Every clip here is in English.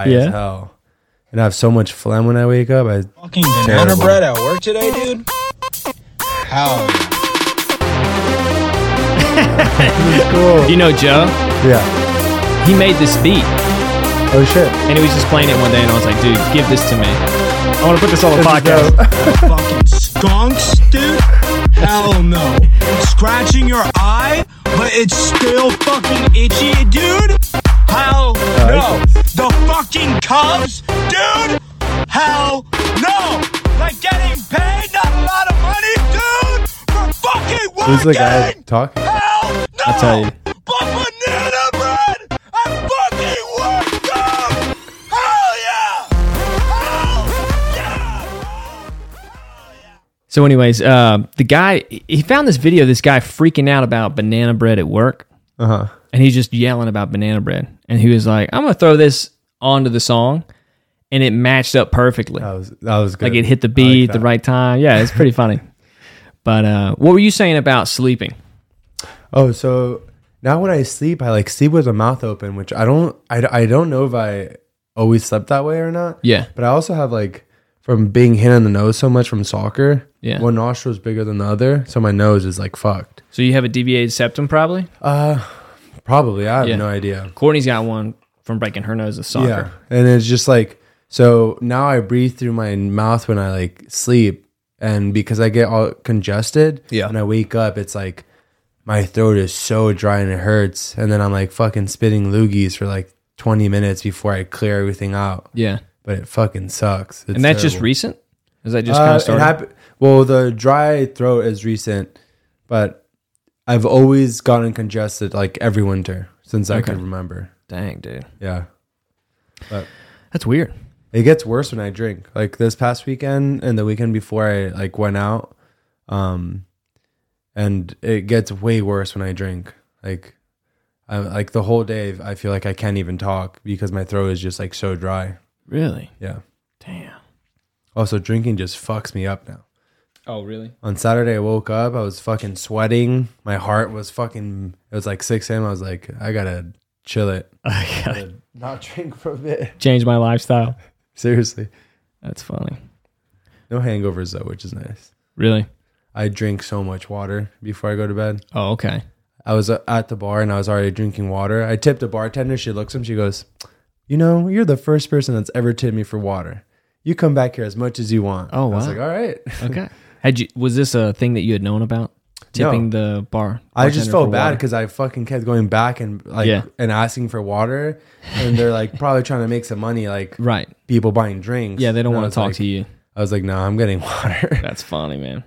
as hell. And I have so much phlegm when I wake up. I fucking banana bread at work today, dude. How? It was cool. You know Joe? Yeah. He made this beat. Oh, shit. And he was just playing it one day, and I was like, dude, give this to me. I want to put this on the podcast. Fucking skunks, dude? Hell no. Scratching your eye, but it's still fucking itchy, dude? Hell no. The fucking Cubs, dude? Hell no. Like getting paid not a lot of money, dude? For fucking working? Who's the guy talking? Hell no. I'll tell you. But banana bread, I fucking worked up. Hell yeah. Hell yeah. Hell yeah. So anyways, the guy, he found this video of this guy freaking out about banana bread at work. Uh-huh. And he's just yelling about banana bread. And he was like, I'm going to throw this onto the song. And it matched up perfectly. That was good. Like it hit the beat at the right time. Yeah, it's pretty funny. But what were you saying about sleeping? Oh, so now when I sleep, I like sleep with my mouth open, which I don't know if I always slept that way or not. Yeah. But I also have like from being hit on the nose so much from soccer. Yeah. One nostril is bigger than the other. So my nose is like fucked. So you have a deviated septum probably? Probably. I have no idea. Courtney's got one from breaking her nose with soccer. Yeah. And it's just like, so now I breathe through my mouth when I like sleep. And because I get all congested, when I wake up, it's like my throat is so dry and it hurts. And then I'm like fucking spitting loogies for like 20 minutes before I clear everything out. Yeah. But it fucking sucks. It's and that's terrible. Just recent? Is that just kind of started? Well, the dry throat is recent, but I've always gotten congested like every winter since I can remember. Dang, dude. Yeah. But that's weird. It gets worse when I drink. Like this past weekend and the weekend before I like went out. And it gets way worse when I drink. Like I the whole day I feel like I can't even talk because my throat is just like so dry. Really? Yeah. Damn. Also drinking just fucks me up now. Oh, really? On Saturday, I woke up. I was fucking sweating. My heart was fucking... It was like 6 a.m. I was like, I gotta chill it. I gotta not drink for a bit. Change my lifestyle. Seriously. That's funny. No hangovers, though, which is nice. Really? I drink so much water before I go to bed. Oh, okay. I was at the bar, and I was already drinking water. I tipped a bartender. She looks at him. She goes, you know, you're the first person that's ever tipped me for water. You come back here as much as you want. Oh, wow. I was like, all right. Okay. Was this a thing that you had known about? Tipping the bar? I just felt bad because I fucking kept going back and and asking for water, and they're like probably trying to make some money, like right. People buying drinks. Yeah, they don't want to talk to you. I was like, no, I'm getting water. That's funny, man.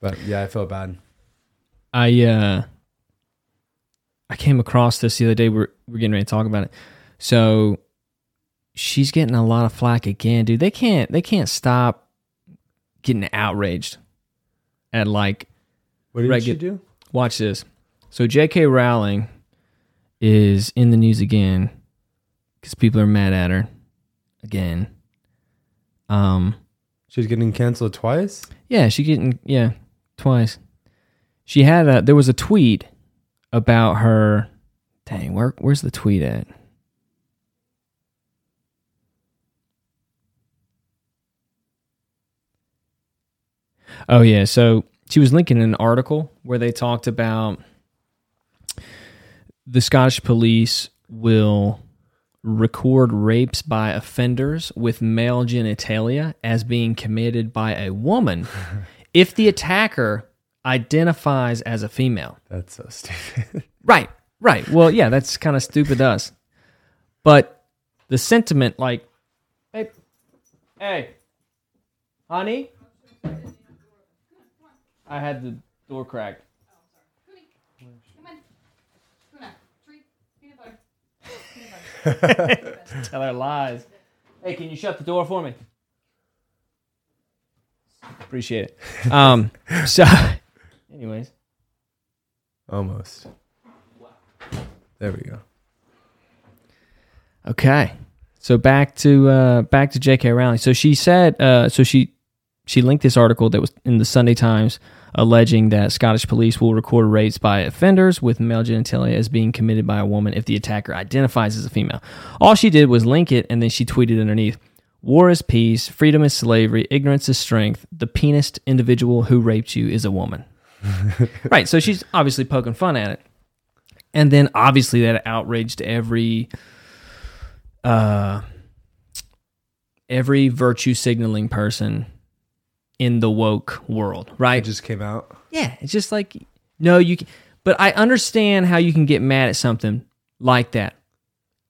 But yeah, I felt bad. I came across this the other day. We're getting ready to talk about it. So she's getting a lot of flack again, dude. They can't stop getting outraged at like... What did she do? Watch this. So J.K. Rowling is in the news again because people are mad at her again. She's getting canceled twice? Yeah, twice. She had there was a tweet about her... Dang, where's the tweet at? Oh, yeah. So she was linking an article where they talked about the Scottish police will record rapes by offenders with male genitalia as being committed by a woman if the attacker identifies as a female. That's so stupid. Right. Well, yeah, that's kind of stupid to us. But the sentiment like, hey, honey. I had the door cracked. Oh, sorry. Come on. Tuna, treat, peanut butter. Tell her lies. Hey, can you shut the door for me? Appreciate it. So, anyways. Almost. There we go. Okay. So back to J.K. Rowling. So she said. So she. She linked this article that was in the Sunday Times alleging that Scottish police will record rapes by offenders with male genitalia as being committed by a woman if the attacker identifies as a female. All she did was link it, and then she tweeted underneath, "War is peace, freedom is slavery, ignorance is strength. The penist individual who raped you is a woman." Right, so she's obviously poking fun at it. And then obviously that outraged every virtue signaling person in the woke world, right? It just came out. Yeah, it's just like, no, you can, but I understand how you can get mad at something like that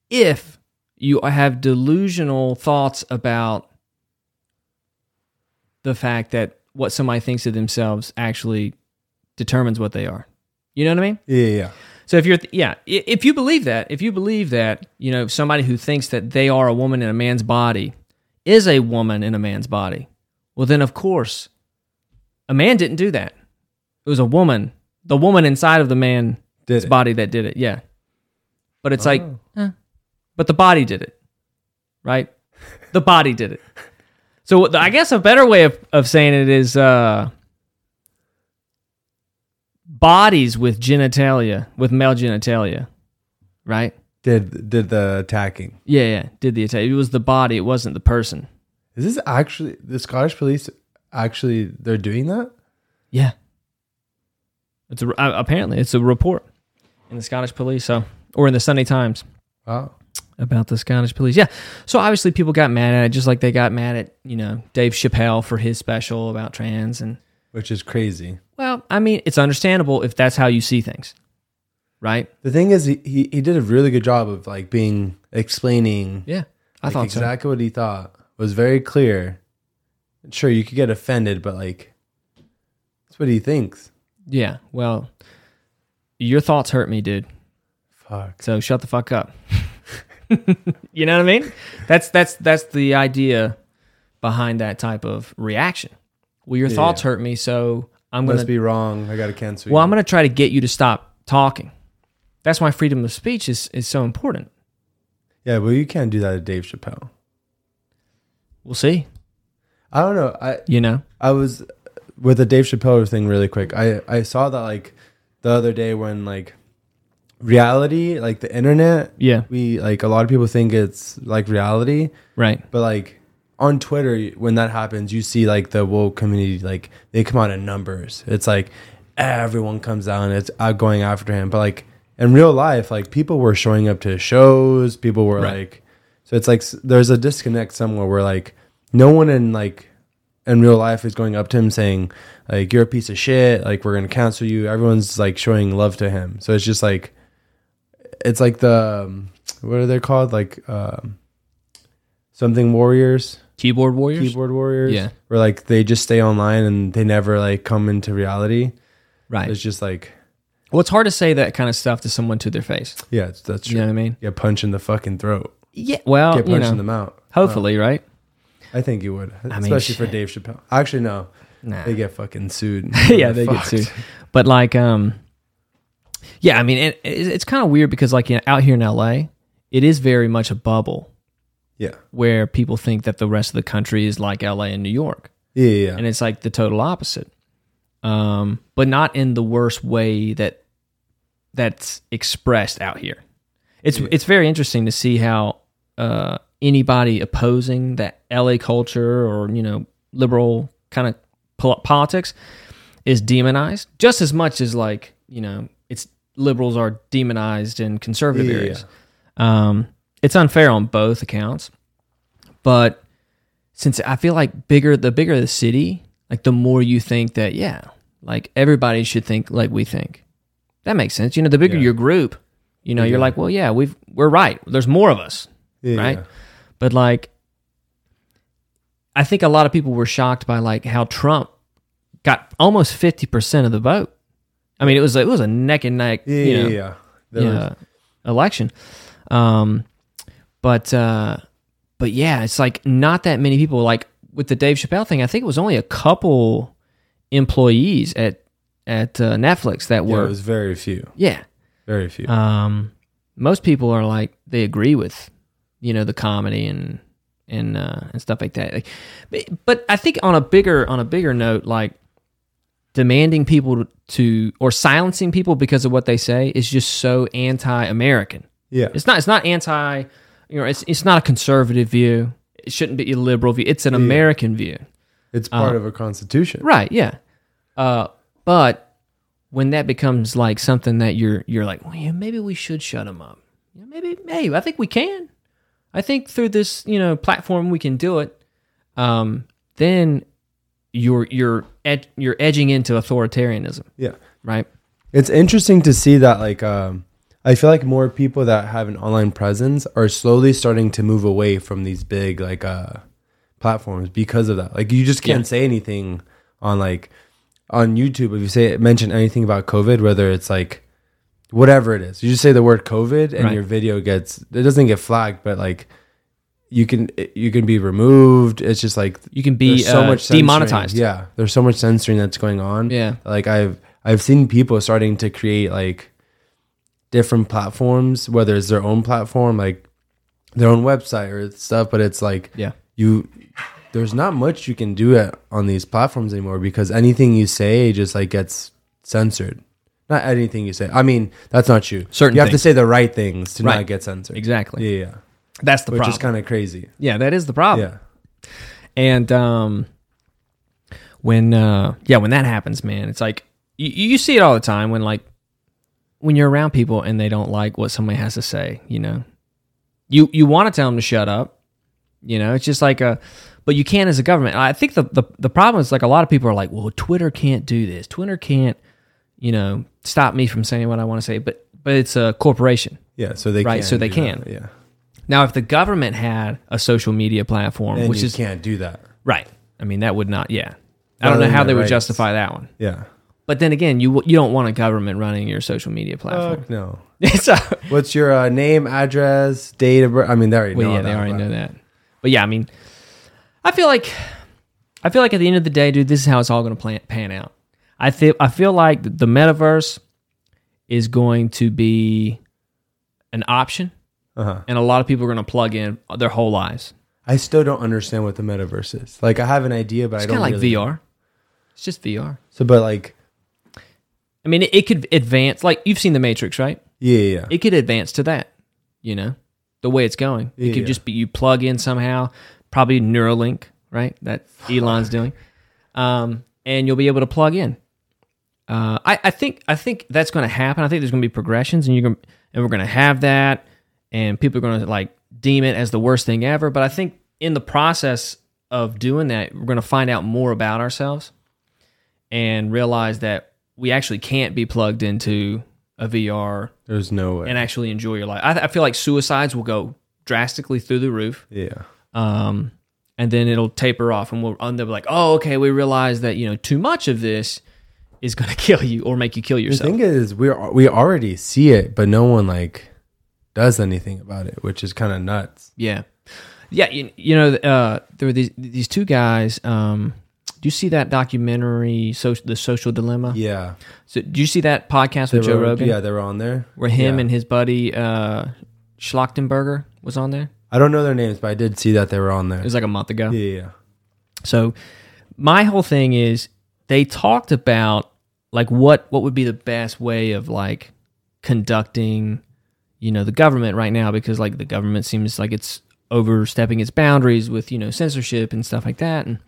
if you have delusional thoughts about the fact that what somebody thinks of themselves actually determines what they are. You know what I mean? Yeah. So if you're, if you believe that, you know, somebody who thinks that they are a woman in a man's body is a woman in a man's body, well, then of course, a man didn't do that. It was a woman. The woman inside of the man's body that did it. Yeah. But it's but the body did it, right? The body did it. So I guess a better way of saying it is bodies with genitalia, with male genitalia, right? Did the attacking. Yeah, did the attack. It was the body, it wasn't the person. Is this actually, the Scottish police actually, they're doing that? Yeah. It's apparently, it's a report in the Scottish police, or in the Sunday Times. Wow. About the Scottish police. Yeah. So obviously people got mad at it, just like they got mad at, you know, Dave Chappelle for his special about trans and... Which is crazy. Well, I mean, it's understandable if that's how you see things, right? The thing is, he did a really good job of like explaining. Yeah, I thought so. Exactly what he thought was very clear. Sure, you could get offended, but like, that's what he thinks. Yeah. Well, your thoughts hurt me, dude. Fuck. So shut the fuck up. You know what I mean? That's the idea behind that type of reaction. Well, your thoughts hurt me, so I'm going to... Must be wrong. I got to cancel you. Well, I'm going to try to get you to stop talking. That's why freedom of speech is so important. Yeah, well, you can't do that to Dave Chappelle. We'll see. I don't know. I was... With the Dave Chappelle thing really quick, I saw that, like, the other day when, like, reality, like, the internet... Yeah. A lot of people think it's, like, reality. Right. But, like... On Twitter, when that happens, you see like the woke community, like they come out in numbers. It's like everyone comes out and it's going after him. But like in real life, like people were showing up to shows. People were like, so it's like there's a disconnect somewhere where like no one in real life is going up to him saying like you're a piece of shit. Like we're gonna cancel you. Everyone's like showing love to him. So it's just like it's like the what are they called like something warriors. Keyboard warriors. Yeah. Where like they just stay online and they never like come into reality. Right. It's just like. Well, it's hard to say that kind of stuff to someone to their face. Yeah, that's true. You know what I mean? Yeah, punch in the fucking throat. Yeah. Well, get punching them out. Hopefully, right? I think you would. Especially for Dave Chappelle. Actually, no. Nah. They get fucking sued. Yeah, they get sued. But like, yeah, I mean, it's kind of weird because like out here in LA, it is very much a bubble. Yeah, where people think that the rest of the country is like LA and New York. Yeah. And it's like the total opposite. But not in the worst way that's expressed out here. It's very interesting to see how anybody opposing that LA culture or, you know, liberal kind of politics is demonized just as much as like, you know, it's liberals are demonized in conservative areas. It's unfair on both accounts, but since I feel like the bigger the city, like the more you think that, yeah, like everybody should think like we think. That makes sense. You know, the bigger your group, you know, you're like, well, yeah, we're right. There's more of us, right? But like, I think a lot of people were shocked by like how Trump got almost 50% of the vote. I mean, it was a neck and neck, election. But yeah, it's like not that many people. Like with the Dave Chappelle thing, I think it was only a couple employees at Netflix that were. Yeah, it was very few. Yeah, very few. Most people are like they agree with, you know, the comedy and and stuff like that. But I think on a bigger note, like demanding people to or silencing people because of what they say is just so anti-American. Yeah, it's not anti. You know, it's not a conservative view. It shouldn't be a liberal view. It's an American view. It's part of a constitution, right? Yeah, but when that becomes like something that you're like, well, yeah, maybe we should shut them up. You know, maybe I think we can. I think through this, you know, platform we can do it. Then you're edging into authoritarianism. Yeah, right. It's interesting to see that. Like, I feel like more people that have an online presence are slowly starting to move away from these big like platforms because of that. Like, you just can't say anything on YouTube. If you mention anything about COVID, whether it's like whatever it is, you just say the word COVID and your video doesn't get flagged, but like you can be removed. It's just like you can be so much demonetized. Yeah, there's so much censoring that's going on. Yeah, like I've seen people starting to create like different platforms, whether it's their own platform, like their own website or stuff. But it's like there's not much you can do on these platforms anymore because anything you say just like gets censored. Not anything you say. I mean, that's not true. You have to say the right things to not get censored. Exactly. Yeah. That's the problem. Which is kind of crazy. Yeah, that is the problem. Yeah. And when that happens, man, it's like you see it all the time when you're around people and they don't like what somebody has to say, you know. You want to tell them to shut up. You know, it's just like but you can as a government. I think the problem is like a lot of people are like, well, Twitter can't do this. Twitter can't, you know, stop me from saying what I want to say, but it's a corporation. Yeah, so they can. So they can. That, yeah. Now, if the government had a social media platform, then which you can't do that. Right. I mean, that would not, I don't know how they would justify that one. Yeah. But then again, you don't want a government running your social media platform. Fuck no. So, what's your name, address, date of birth? I mean, they already know that. Yeah, they already know that. But yeah, I mean, I feel like at the end of the day, dude, this is how it's all going to pan out. I feel like the metaverse is going to be an option, and a lot of people are going to plug in their whole lives. I still don't understand what the metaverse is. Like, I have an idea, but I don't really... It's kind of like VR. It's just VR. So, but like... I mean, it could advance... Like, you've seen The Matrix, right? Yeah. It could advance to that, you know, the way it's going. It could just be you plug in somehow, probably Neuralink, right? That Elon's doing. And you'll be able to plug in. I think that's going to happen. I think there's going to be progressions, and we're going to have that, and people are going to like deem it as the worst thing ever. But I think in the process of doing that, we're going to find out more about ourselves and realize that we actually can't be plugged into a VR. There's no way. And actually enjoy your life. I feel like suicides will go drastically through the roof. Yeah. And then it'll taper off, and we'll end up like, oh, okay, we realize that, you know, too much of this is going to kill you or make you kill yourself. The thing is, we already see it, but no one like does anything about it, which is kind of nuts. Yeah. You know, there were these two guys. Do you see that documentary, The Social Dilemma? Yeah. So, do you see that podcast with Joe Rogan? Yeah, they were on there. Where him and his buddy Schlachtenberger was on there. I don't know their names, but I did see that they were on there. It was like a month ago. Yeah. So my whole thing is they talked about like what would be the best way of like conducting, you know, the government right now, because like the government seems like it's overstepping its boundaries with, you know, censorship and stuff like that, and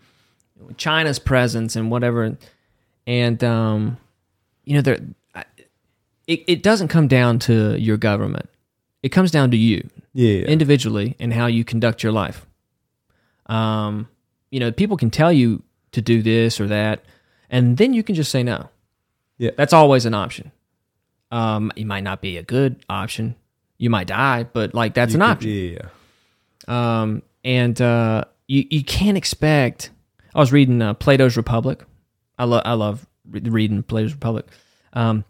China's presence and whatever, and you know, it doesn't come down to your government; it comes down to you individually and how you conduct your life. You know, people can tell you to do this or that, and then you can just say no. Yeah, that's always an option. It might not be a good option. You might die, but like that's an option. Yeah. And you can't expect. I was reading Plato's Republic. I love reading Plato's Republic. But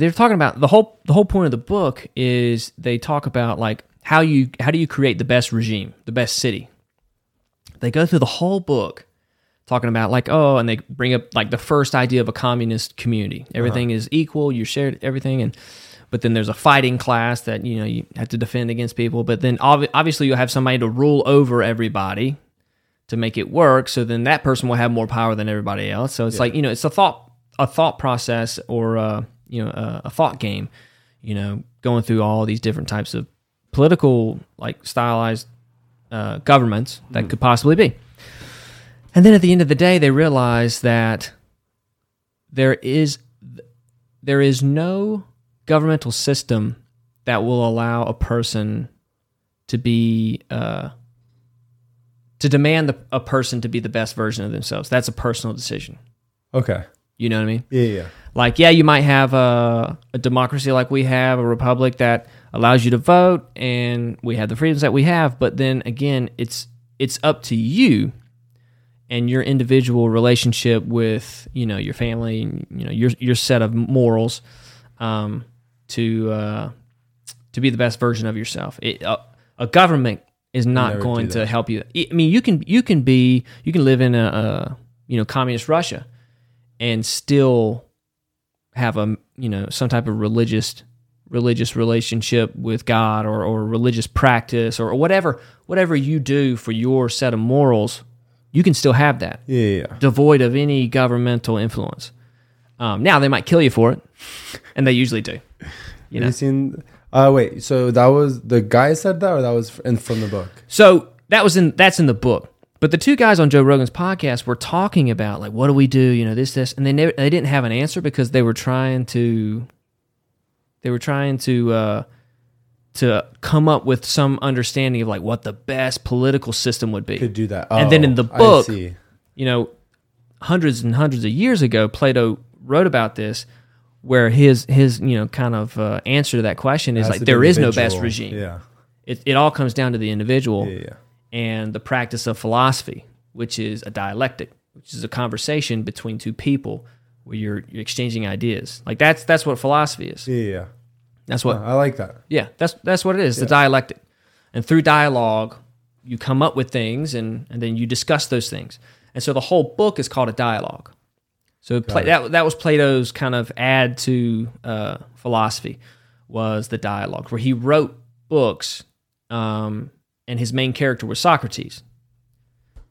they're talking about the whole point of the book is they talk about like how do you create the best regime, the best city. They go through the whole book. Talking about like, oh, and they bring up like the first idea of a communist community. Everything is equal, you share everything. And but then there's a fighting class that, you know, you have to defend against people. But then obviously you'll have somebody to rule over everybody to make it work. So then that person will have more power than everybody else. So it's like, you know, it's a thought process, or a thought game, you know, going through all these different types of political, like, stylized governments that could possibly be. And then at the end of the day, they realize that there is no governmental system that will allow a person to be to demand a person to be the best version of themselves. That's a personal decision. Okay. You know what I mean? Yeah, yeah. Like, yeah, you might have a democracy like we have, a republic that allows you to vote, and we have the freedoms that we have, but then again, it's up to you and your individual relationship with, you know, your family, and, you know, your set of morals, to be the best version of yourself. A government is not going to help you. I mean, you can live in a communist Russia and still have some type of religious relationship with God, or religious practice, or whatever you do for your set of morals, you can still have that. Yeah. Devoid of any governmental influence. Now they might kill you for it, and they usually do. You know. Wait. So that was the guy said that, or that was from the book? So that's in the book. But the two guys on Joe Rogan's podcast were talking about, like, what do we do? You know, this, and they didn't have an answer, because they were trying to come up with some understanding of, like, what the best political system would be. Could do that. Oh, and then in the book, you know, hundreds and hundreds of years ago, Plato wrote about this, where his you know, kind of answer to that question is, like, there is no best regime. Yeah. It all comes down to the individual. Yeah. And the practice of philosophy, which is a dialectic, which is a conversation between two people where you're exchanging ideas. Like, that's what philosophy is. Yeah, that's what I like that. Yeah, that's what it is. Yeah. The dialectic, and through dialogue, you come up with things, and then you discuss those things. And so the whole book is called a dialogue. So that was Plato's kind of add to philosophy, was the dialogue, where he wrote books. And his main character was Socrates.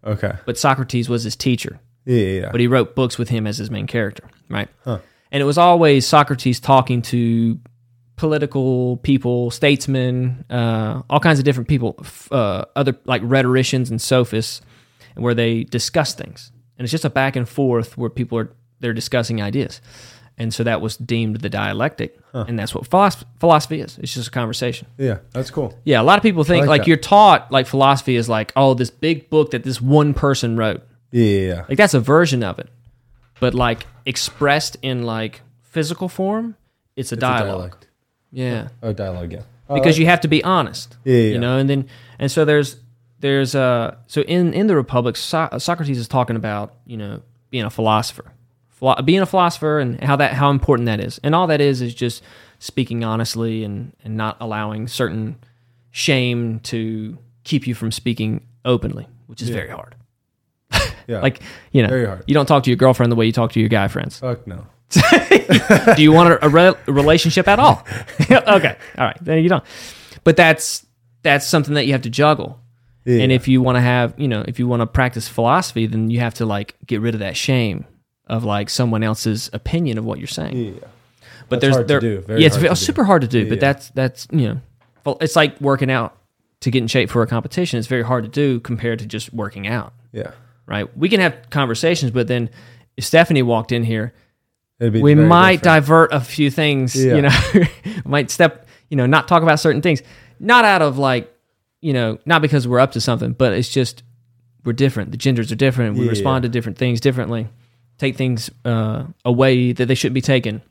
Okay. But Socrates was his teacher. Yeah. But he wrote books with him as his main character, right? Huh. And it was always Socrates talking to political people, statesmen, all kinds of different people, other, like, rhetoricians and sophists, where they discuss things. And it's just a back and forth where people they're discussing ideas. And so that was deemed the dialectic, and that's what philosophy is. It's just a conversation. Yeah, that's cool. Yeah, a lot of people think, like you're taught, like, philosophy is like, oh, this big book that this one person wrote. Yeah. Like, that's a version of it. But, like, expressed in, like, physical form, it's a dialogue. Yeah. Oh, dialogue, yeah. Because you have to be honest. Yeah. You know, and so there's so in the Republic, Socrates is talking about, you know, being a philosopher and how important that is. And all that is just speaking honestly, and not allowing certain shame to keep you from speaking openly, which is very hard. Yeah. Like, you know, very hard. You don't talk to your girlfriend the way you talk to your guy friends. Fuck no. Do you want a relationship at all? Okay. All right. Then you don't. But that's something that you have to juggle. Yeah. And if you want to have, you know, if you want to practice philosophy, then you have to, like, get rid of that shame of, like, someone else's opinion of what you're saying. Yeah. But it's super hard to do, but that's you know, it's like working out to get in shape for a competition. It's very hard to do compared to just working out. Yeah. Right? We can have conversations, but then if Stephanie walked in here, we might divert a few things, you know, might step, you know, not talk about certain things, not out of, like, you know, not because we're up to something, but it's just, we're different. The genders are different. We respond to different things differently. Take things away that they shouldn't be taken.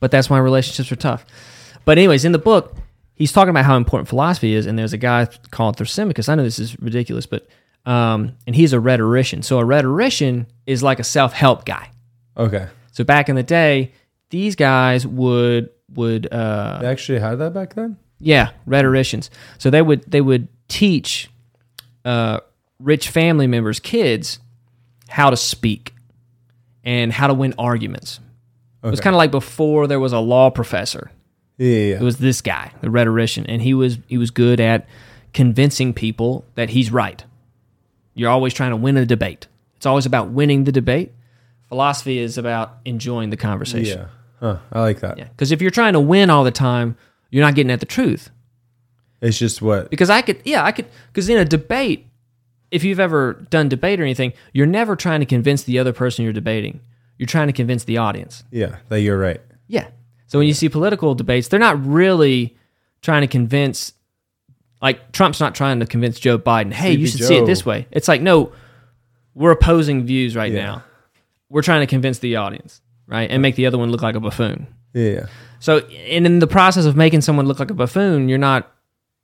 But that's why relationships are tough. But anyways, in the book, he's talking about how important philosophy is, and there's a guy called Thrasymachus. I know this is ridiculous, but and he's a rhetorician. So a rhetorician is like a self-help guy. Okay. So back in the day, these guys would they actually had that back then? Yeah, rhetoricians. So they would teach rich family members' kids how to speak and how to win arguments. Okay. It was kind of like before there was a law professor. Yeah. It was this guy, the rhetorician, and he was good at convincing people that he's right. You're always trying to win a debate. It's always about winning the debate. Philosophy is about enjoying the conversation. Yeah. Huh, I like that. Yeah. Because if you're trying to win all the time, you're not getting at the truth. It's just what? Because because in a debate, if you've ever done debate or anything, you're never trying to convince the other person you're debating. You're trying to convince the audience. Yeah, that you're right. Yeah. So when you see political debates, they're not really trying to convince, like Trump's not trying to convince Joe Biden, hey, you should see it this way. It's like, no, we're opposing views right now. We're trying to convince the audience, right? And make the other one look like a buffoon. Yeah. So, and in the process of making someone look like a buffoon, you're not,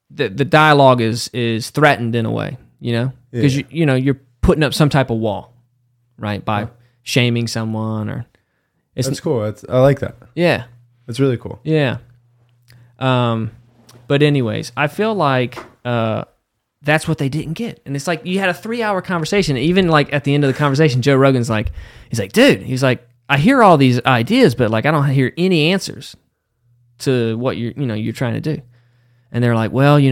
the dialogue is threatened in a way, you know? Because, you're putting up some type of wall, right? By shaming someone or... That's cool. I like that. Yeah. That's really cool. Yeah. But anyways, I feel like that's what they didn't get. And it's like you had a 3-hour conversation. Even like at the end of the conversation, Joe Rogan's like, he's like, dude, he's like, I hear all these ideas, but like I don't hear any answers to what you're trying to do. And they're like, well, we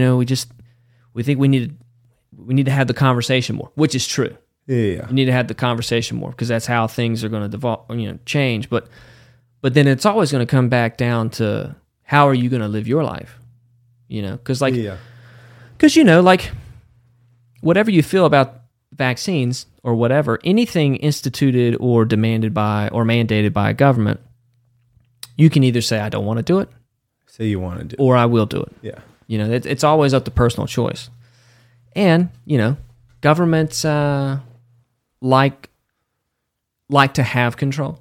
think we need to have the conversation more, which is true. Yeah. You need to have the conversation more because that's how things are going to change. But then it's always going to come back down to how are you going to live your life, because whatever you feel about vaccines or whatever, anything instituted or demanded by or mandated by a government, you can either say I don't want to do it, say you want to do it, or I will do it. Yeah, it's always up to personal choice, and governments like to have control.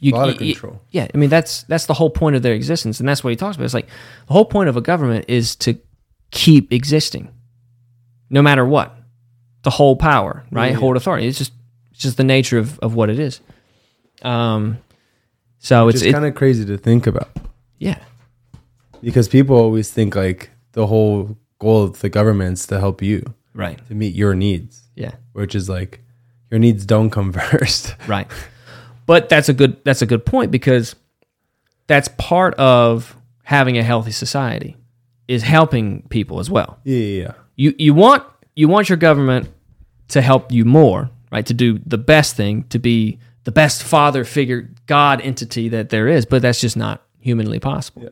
A lot of control. Yeah, I mean that's the whole point of their existence, and that's what he talks about. It's like the whole point of a government is to keep existing, no matter what. To hold power, right? Yeah. Hold authority. It's just the nature of what it is. So it's kind of crazy to think about. Yeah, because people always think like the whole goal of the government is to help you, right? To meet your needs. Yeah, which is like your needs don't come first, right? But that's a good point, because that's part of having a healthy society is helping people as well. Yeah. You want your government to help you more, right? To do the best thing, to be the best father figure, God entity that there is, but that's just not humanly possible.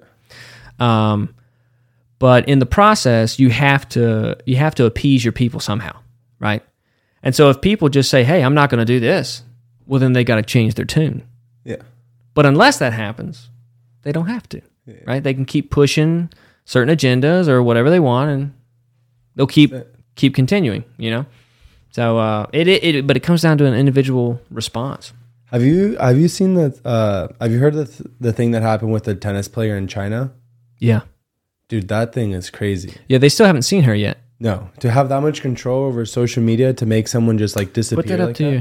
Yeah. But in the process, you have to appease your people somehow, right? And so if people just say, "Hey, I'm not going to do this," well, then they got to change their tune. Yeah. But unless that happens, they don't have to, right? They can keep pushing certain agendas or whatever they want, and they'll keep continuing, So it comes down to an individual response. Have you seen that? Have you heard the thing that happened with the tennis player in China? Yeah. Dude, that thing is crazy. Yeah, they still haven't seen her yet. No, to have that much control over social media to make someone just like disappear. Put that up to you.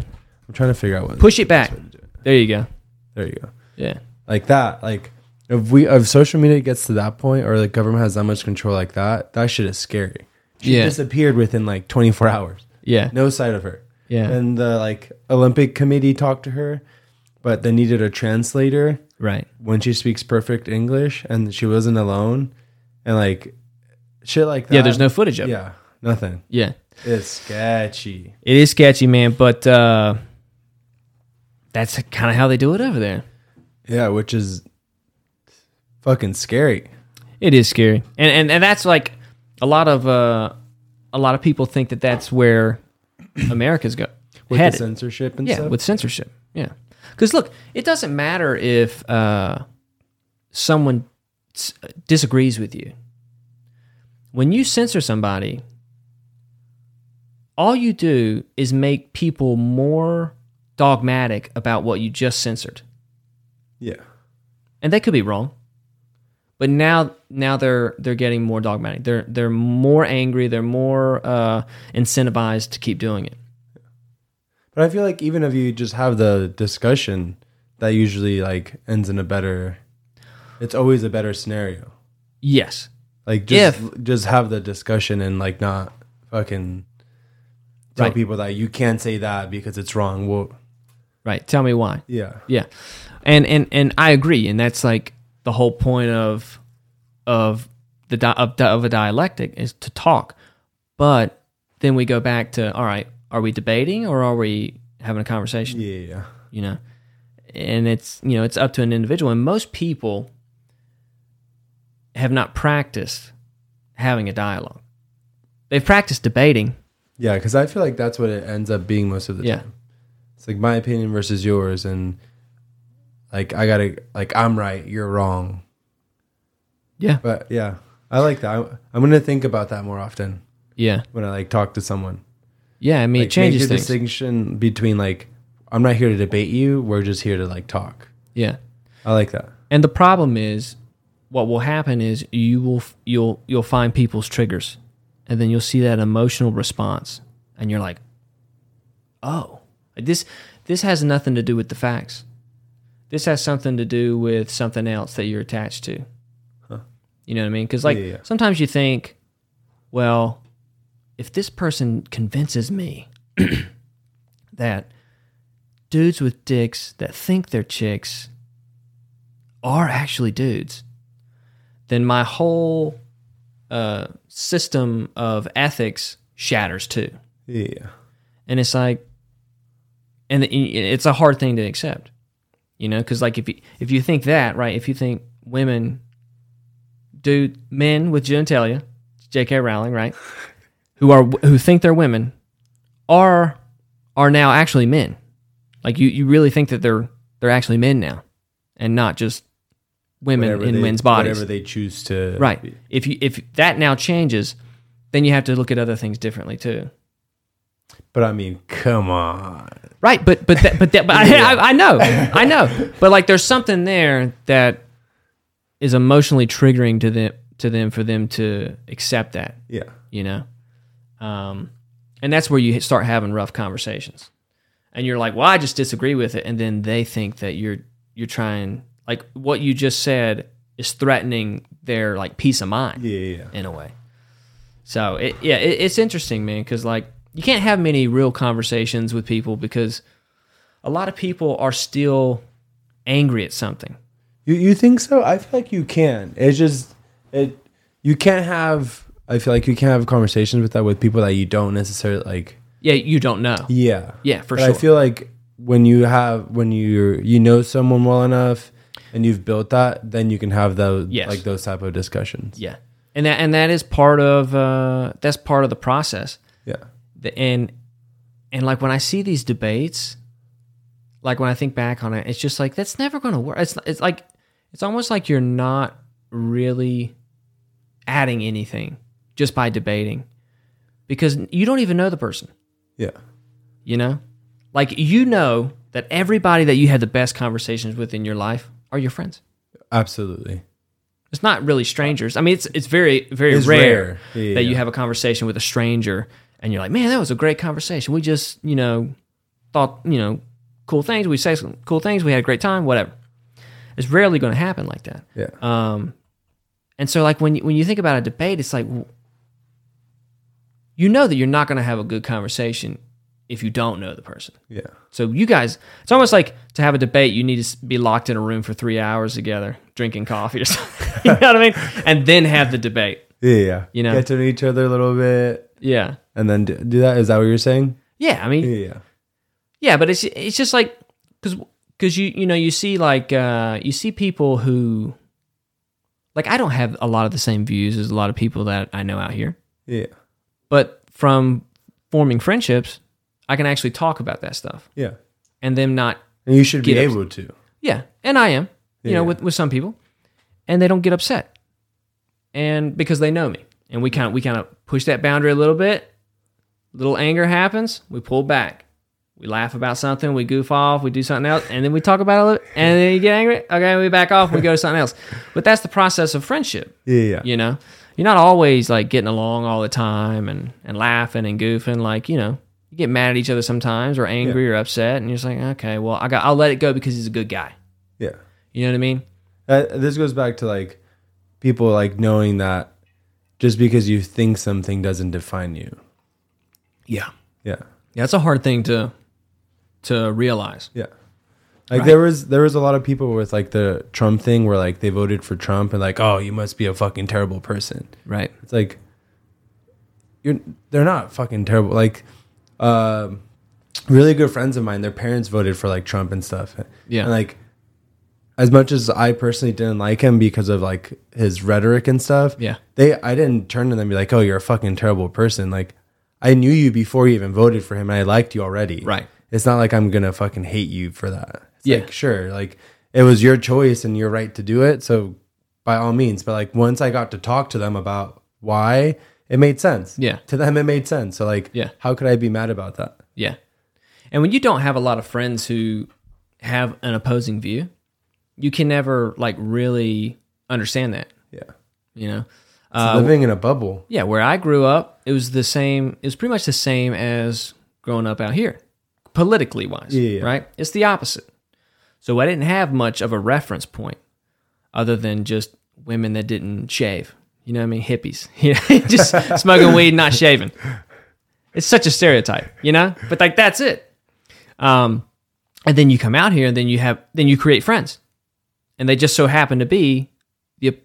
I'm trying to figure out what. Push it back. There you go. Yeah. Like that. Like if social media gets to that point, or the government has that much control like that, that shit is scary. She disappeared within like 24 hours. Yeah. No sight of her. Yeah. And the Olympic committee talked to her, but they needed a translator. Right. When she speaks perfect English, and she wasn't alone, and like shit like that. Yeah. There's no footage of it. Yeah. Nothing. Yeah. It's sketchy. It is sketchy, man. But that's kind of how they do it over there. Yeah, which is fucking scary. It is scary, and that's like a lot of people think that that's where America's go with headed. The censorship and stuff. Yeah, with censorship. Yeah, because look, it doesn't matter if someone disagrees with you. When you censor somebody, all you do is make people more dogmatic about what you just censored. Yeah. And they could be wrong. But now they're getting more dogmatic. They're more angry, they're more incentivized to keep doing it. But I feel like even if you just have the discussion, that usually like ends in it's always a better scenario. Yes. Like just have the discussion and like not fucking tell people that you can't say that because it's wrong. Well, right. Tell me why. Yeah. Yeah. And I agree. And that's like the whole point of a dialectic is to talk. But then we go back to, all right, are we debating or are we having a conversation? Yeah. You know, and it's, you know, it's up to an individual. And most people have not practiced having a dialogue. They've practiced debating. Yeah, because I feel like that's what it ends up being most of the time. It's like my opinion versus yours, and like I gotta, like I'm right, you're wrong. Yeah, but yeah, I like that. I'm gonna think about that more often. Yeah, when I like talk to someone. Yeah, I mean, like, it changes make a things. Distinction between like I'm not here to debate you. We're just here to like talk. Yeah, I like that. And the problem is, what will happen is you'll find people's triggers, and then you'll see that emotional response, and you're like, oh, this has nothing to do with the facts. This has something to do with something else that you're attached to. Huh. You know what I mean? Because like sometimes you think, well, if this person convinces me that dudes with dicks that think they're chicks are actually dudes, then my whole system of ethics shatters too. Yeah. And it's like, and it's a hard thing to accept, you know, because like if you think that, right, if you think women do men with genitalia, J.K. Rowling, right, who think they're women are now actually men. Like you really think that they're actually men now, and not just women in men's bodies. Whatever they choose to, right. Be. If that now changes, then you have to look at other things differently too. But I mean, come on. Right, but I know. But like, there's something there that is emotionally triggering to them for them to accept that. Yeah, you know, and that's where you start having rough conversations, and you're like, well, I just disagree with it, and then they think that you're trying, like what you just said is threatening their like peace of mind. Yeah. In a way. So it's interesting, man, because like. You can't have many real conversations with people because a lot of people are still angry at something. You think so? I feel like you can. It's just you can't have conversations with people that you don't necessarily like. Yeah, you don't know. Yeah. Yeah, for sure. I feel like when you know someone well enough and you've built that, then you can have those like those type of discussions. Yeah. And that is part of the process. Yeah. And like when I see these debates, like when I think back on it, it's just like that's never going to work. It's like it's almost like you're not really adding anything just by debating, because you don't even know the person. Yeah, you know, like you know that everybody that you had the best conversations with in your life are your friends. Absolutely. It's not really strangers. I mean, it's very very rare that you have a conversation with a stranger. And you're like, man, that was a great conversation. We just, you know, thought, you know, cool things. We say some cool things. We had a great time, whatever. It's rarely going to happen like that. Yeah. And so, like, when you think about a debate, it's like, you know that you're not going to have a good conversation if you don't know the person. Yeah. So you guys, it's almost like to have a debate, you need to be locked in a room for 3 hours together, drinking coffee or something. You know what I mean? And then have the debate. Yeah. You know? Get to know each other a little bit. Yeah. And then do that? Is that what you're saying? Yeah, I mean... Yeah, but it's just like... Because you see like... you see people who... Like, I don't have a lot of the same views as a lot of people that I know out here. Yeah. But from forming friendships, I can actually talk about that stuff. Yeah. And them not... And you should be able to. Yeah, and I am. You know, with some people. And they don't get upset. And because they know me. And we kind of push that boundary a little bit. Little anger happens, we pull back. We laugh about something, we goof off, we do something else, and then we talk about it a little, and then you get angry, okay, we back off, we go to something else. But that's the process of friendship. Yeah. You know? You're not always like getting along all the time and laughing and goofing, like, you know, you get mad at each other sometimes or angry or upset, and you're just like, okay, well, I'll let it go because he's a good guy. Yeah. You know what I mean? This goes back to like people like knowing that just because you think something doesn't define you. Yeah. Yeah. Yeah, it's a hard thing to realize. Yeah. Like right. there was a lot of people with like the Trump thing where like they voted for Trump and like, oh, you must be a fucking terrible person. Right. It's like they're not fucking terrible. Like really good friends of mine, their parents voted for like Trump and stuff. Yeah. And like as much as I personally didn't like him because of like his rhetoric and stuff, yeah. I didn't turn to them and be like, oh, you're a fucking terrible person. Like I knew you before you even voted for him and I liked you already. Right. It's not like I'm going to fucking hate you for that. It's yeah. like, sure. Like it was your choice and your right to do it. So by all means, but like once I got to talk to them about why, it made sense. Yeah. To them, it made sense. So like, yeah. how could I be mad about that? Yeah. And when you don't have a lot of friends who have an opposing view, you can never like really understand that. Yeah. You know, it's living in a bubble. Yeah. Where I grew up, it was the same. It was pretty much the same as growing up out here. Politically wise, yeah. right? It's the opposite. So I didn't have much of a reference point other than just women that didn't shave. You know what I mean? Hippies. Just smoking weed, not shaving. It's such a stereotype, you know? But like, that's it. And then you come out here and then you create friends. And they just so happen to be the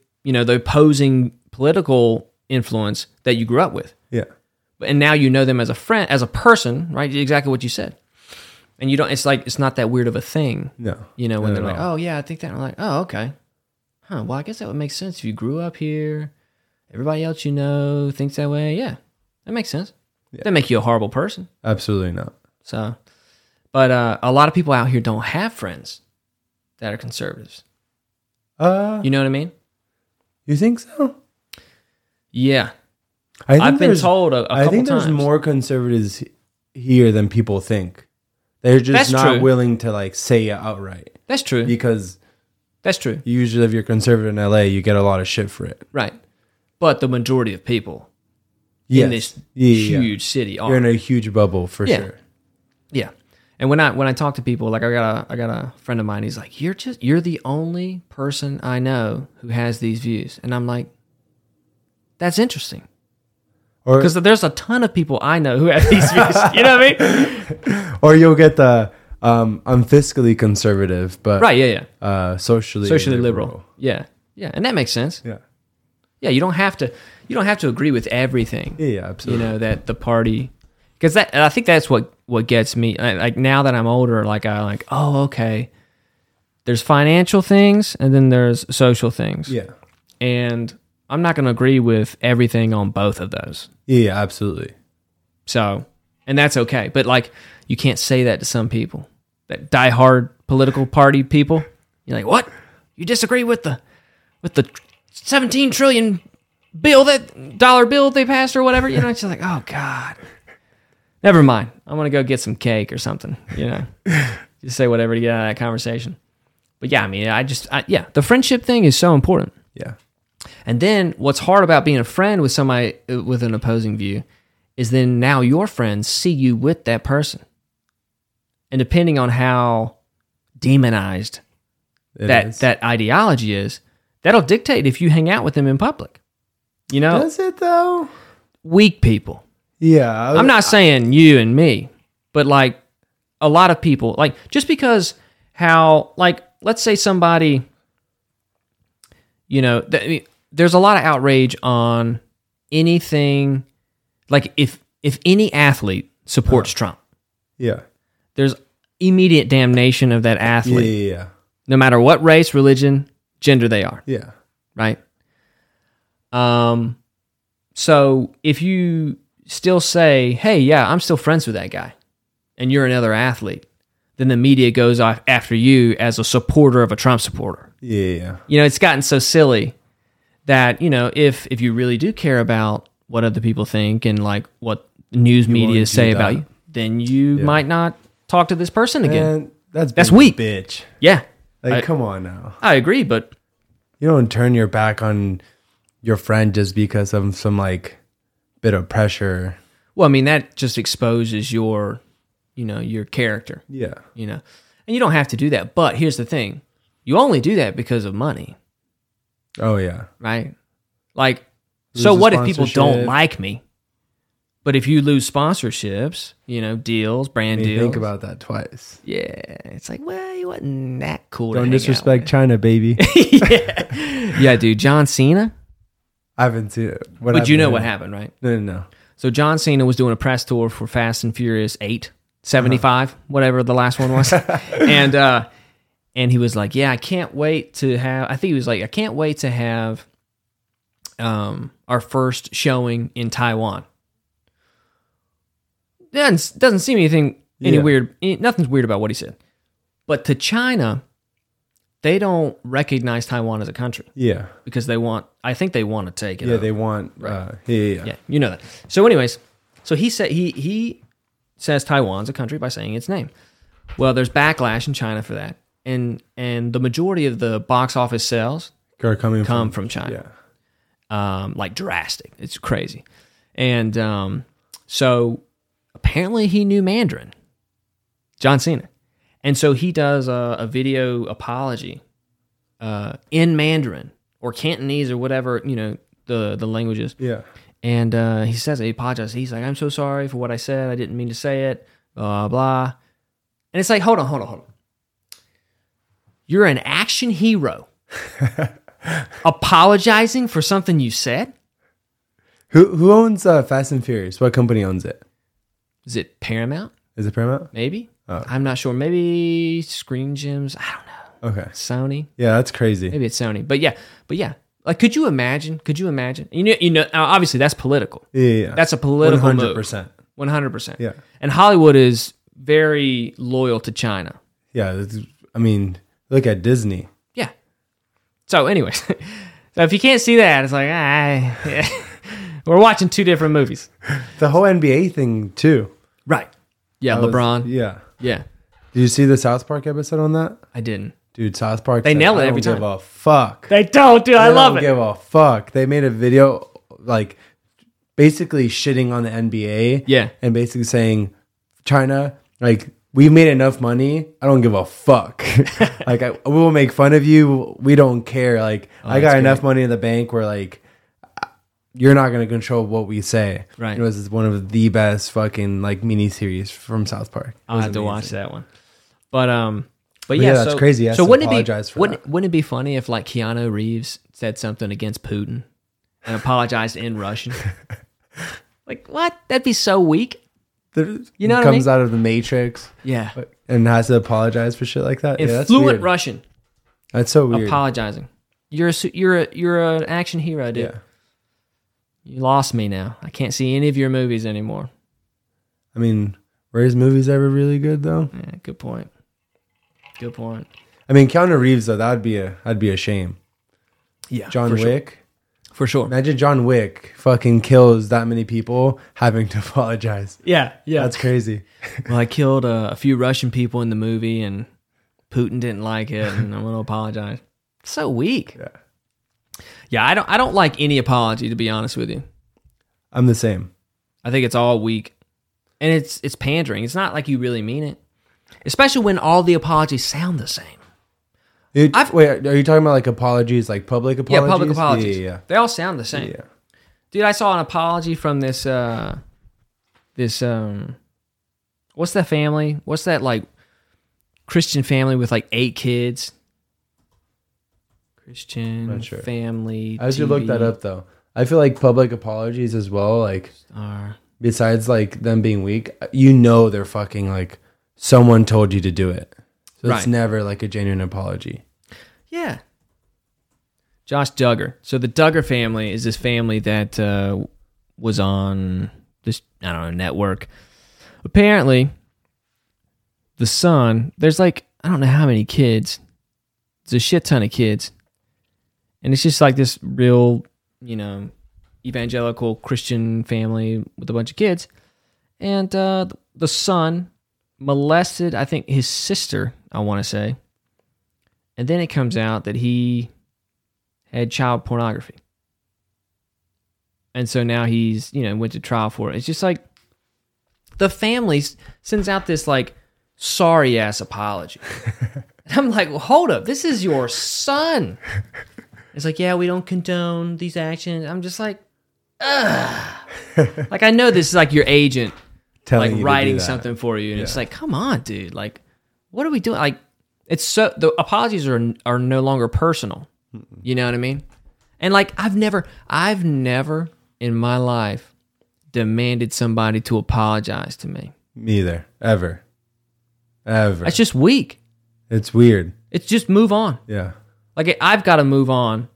opposing political influence that you grew up with. Yeah. And now you know them as a friend, as a person, right? Exactly what you said. And you don't, it's like, it's not that weird of a thing. No. You know, when they're like, oh, yeah, I think that. And I'm like, oh, okay. Huh. Well, I guess that would make sense if you grew up here. Everybody else you know thinks that way. Yeah. That makes sense. Yeah. That make you a horrible person. Absolutely not. So, but a lot of people out here don't have friends that are conservatives. You know what I mean? You think so? Yeah. I've been told a couple times. I think there's more conservatives here than people think. They're just not willing to like say it outright. That's true. Because that's true. Usually if you're conservative in LA, you get a lot of shit for it. Right. But the majority of people in this huge city are. You're in a huge bubble for sure. Yeah. And when I talk to people, like I got a friend of mine, he's like, you're the only person I know who has these views. And I'm like, that's interesting. Because there's a ton of people I know who have these views. You know what I mean? Or you'll get the, I'm fiscally conservative, but right, yeah. Socially liberal. Yeah, yeah, and that makes sense. Yeah, yeah. You don't have to agree with everything. Yeah, absolutely. You know that the party, because that I think that's what gets me. Like now that I'm older, like I like, oh, okay. There's financial things, and then there's social things. Yeah, and I'm not going to agree with everything on both of those. Yeah, absolutely. So, and that's okay. But like, you can't say that to some people, that diehard political party people. You're like, what? You disagree with the $17 trillion $1 bill they passed or whatever? You know, it's just like, oh God, never mind. I'm going to go get some cake or something. You know, just say whatever to get out of that conversation. But yeah, I mean, the friendship thing is so important. Yeah. And then what's hard about being a friend with somebody with an opposing view is then now your friends see you with that person. And depending on how demonized that ideology is, that'll dictate if you hang out with them in public. You know? Does it though? Weak people. Yeah. I'm not saying you and me, but like a lot of people, like just because how, like, let's say somebody, you know, there's a lot of outrage on anything, like if any athlete supports Trump, yeah, there's immediate damnation of that athlete, yeah, no matter what race, religion, gender they are, yeah, right. So if you still say, hey, yeah, I'm still friends with that guy, and you're another athlete, then the media goes off after you as a supporter of a Trump supporter. Yeah. You know, it's gotten so silly that, you know, if you really do care about what other people think and like what news media say about you, then you might not talk to this person again. Man, that's weak. Bitch. Yeah. Like, come on now. I agree, but you don't turn your back on your friend just because of some like bit of pressure. Well, I mean, that just exposes your character. Yeah. You know, and you don't have to do that. But here's the thing. You only do that because of money. Oh, yeah. Right? Like, so what if people don't like me? But if you lose sponsorships, you know, deals, brand deals. Think about that twice. Yeah. It's like, well, you wasn't that cool. Don't disrespect China, baby. Yeah. Yeah, dude. John Cena? I haven't seen it. But you know what happened, right? No. So John Cena was doing a press tour for Fast and Furious 8, 75, whatever the last one was. And he was like, yeah, I can't wait to have, I think he was like, I can't wait to have our first showing in Taiwan. Doesn't seem anything weird. Nothing's weird about what he said. But to China, they don't recognize Taiwan as a country. Yeah, because they want to take it. Yeah, over. They want. Right. Yeah. You know that. So, anyways, he said he says Taiwan's a country by saying its name. Well, there's backlash in China for that, and the majority of the box office sales are come from China. Yeah, like drastic. It's crazy, and so. Apparently he knew Mandarin, John Cena. And so he does a video apology in Mandarin or Cantonese or whatever, you know, the languages. Yeah. And he says, he apologizes. He's like, I'm so sorry for what I said. I didn't mean to say it, blah, blah. And it's like, hold on. You're an action hero apologizing for something you said? Who owns Fast and Furious? What company owns it? Is it Paramount? Maybe. Oh. I'm not sure. Maybe Screen Gems. I don't know. Okay. Sony. Yeah, that's crazy. Maybe it's Sony. But yeah. Like, could you imagine? You know. Obviously, that's political. Yeah. That's a political 100%. Move. 100%. Yeah. And Hollywood is very loyal to China. Yeah. I mean, look at Disney. Yeah. So, anyways, so if you can't see that, it's like, yeah. We're watching two different movies. The whole NBA thing, too. Right. Yeah, LeBron. Yeah. Did you see the South Park episode on that? I didn't. Dude, South Park. They nail it every time. They don't give a fuck. They don't, dude. I love it. They don't give a fuck. They made a video, like, basically shitting on the NBA. Yeah. And basically saying, China, like, we've made enough money. I don't give a fuck. Like, we will make fun of you. We don't care. Like, I got enough money in the bank where, like, you're not going to control what we say. Right. It was one of the best fucking like miniseries from South Park. I'll have to watch that one. But yeah, that's crazy. I apologize for that. Wouldn't it be funny if like Keanu Reeves said something against Putin and apologized in Russian? Like, what? That'd be so weak. You know what I mean? Comes out of The Matrix. Yeah. And has to apologize for shit like that. Yeah, fluent Russian. That's so weird. Apologizing. You're an action hero, dude. Yeah. You lost me now. I can't see any of your movies anymore. I mean, were his movies ever really good though? Yeah, good point. I mean, Keanu Reeves though, that'd be a shame. Yeah, John Wick, for sure. Imagine John Wick fucking kills that many people having to apologize. Yeah, that's crazy. Well, I killed a few Russian people in the movie, and Putin didn't like it, and I'm gonna apologize. It's so weak. Yeah. Yeah, I don't like any apology, to be honest with you. I'm the same. I think it's all weak. And it's pandering. It's not like you really mean it. Especially when all the apologies sound the same. Wait, are you talking about like apologies, like public apologies? Yeah, public apologies. Yeah. They all sound the same. Yeah. Dude, I saw an apology from this what's that family? What's that like Christian family with like 8 kids? Christian, sure. Family. I should look that up though. I feel like public apologies as well, like besides like them being weak, you know they're fucking like someone told you to do it. So right. It's never like a genuine apology. Yeah. Josh Duggar. So the Duggar family is this family that was on this network. Apparently, the son. There's like I don't know how many kids. It's a shit ton of kids. And it's just like this real, you know, evangelical Christian family with a bunch of kids. And the son molested, I think, his sister, I want to say. And then it comes out that he had child pornography. And so now he's, you know, went to trial for it. It's just like the family sends out this, like, sorry-ass apology. I'm like, well, hold up. This is your son. It's like, yeah, we don't condone these actions. I'm just like, Like, I know this is like your agent telling like writing something for you, and it's like, come on, dude. Like, what are we doing? Like, it's so the apologies are no longer personal. You know what I mean? And like, I've never in my life demanded somebody to apologize to me. Me either, ever. That's just weak. It's weird. It's just move on. Yeah. Like, I've got to move on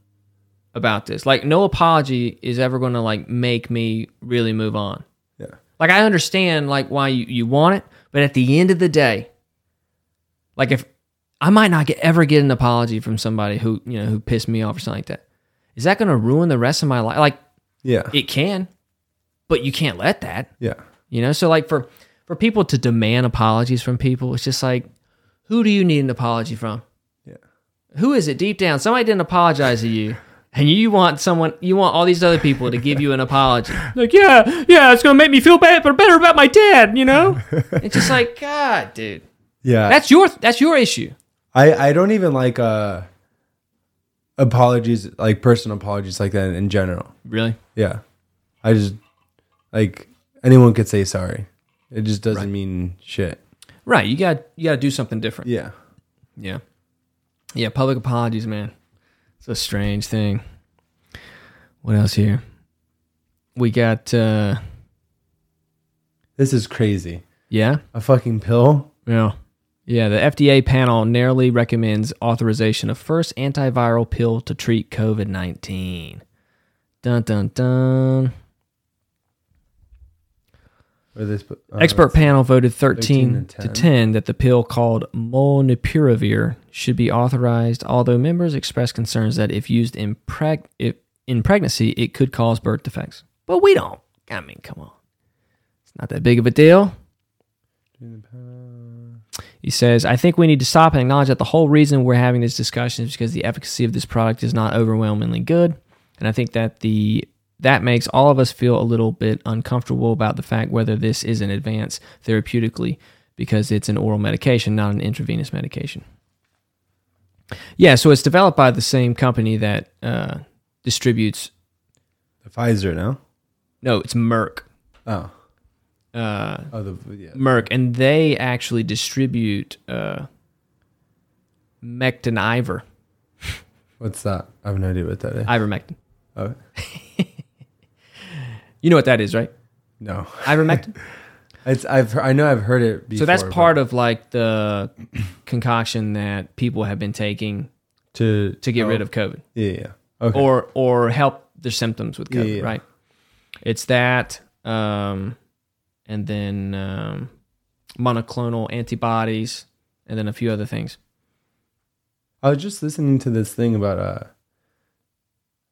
about this. Like, no apology is ever going to like make me really move on. Yeah. Like, I understand like why you want it, but at the end of the day, like, if I might not ever get an apology from somebody who pissed me off or something like that, is that going to ruin the rest of my life? Like, yeah, it can, but you can't let that. Yeah. You know, so like for people to demand apologies from people, it's just like, who do you need an apology from? Yeah. Who is it deep down? Somebody didn't apologize to you. And you want all these other people to give you an apology. Like, yeah, it's going to make me feel better about my dad, you know? It's just like, God, dude. Yeah. That's your issue. I don't even like apologies, like personal apologies like that in general. Really? Yeah. I just, like, anyone could say sorry. It just doesn't mean shit. Right. You got to do something different. Yeah. Yeah. Yeah, public apologies, man. It's a strange thing. What else here? We got... This is crazy. Yeah? A fucking pill? Yeah. Yeah, the FDA panel narrowly recommends authorization of first antiviral pill to treat COVID-19. Dun, dun, dun. Expert panel voted 13 to 10 that the pill called molnupiravir should be authorized, although members expressed concerns that if used in pregnancy, it could cause birth defects. But we don't. I mean, come on. It's not that big of a deal. He says, I think we need to stop and acknowledge that the whole reason we're having this discussion is because the efficacy of this product is not overwhelmingly good. And I think that that makes all of us feel a little bit uncomfortable about the fact whether this is an advance therapeutically because it's an oral medication, not an intravenous medication. Yeah, so it's developed by the same company that distributes... The Pfizer, no? No, it's Merck. Oh. Merck, and they actually distribute Mectin-Iver. What's that? I have no idea what that is. Ivermectin. Oh. You know what that is, right? No. Ivermectin? I know I've heard it before. So that's part of like the concoction that people have been taking to get rid of COVID. Yeah, yeah. Okay. Or help their symptoms with COVID, right? It's that, and then monoclonal antibodies, and then a few other things. I was just listening to this thing about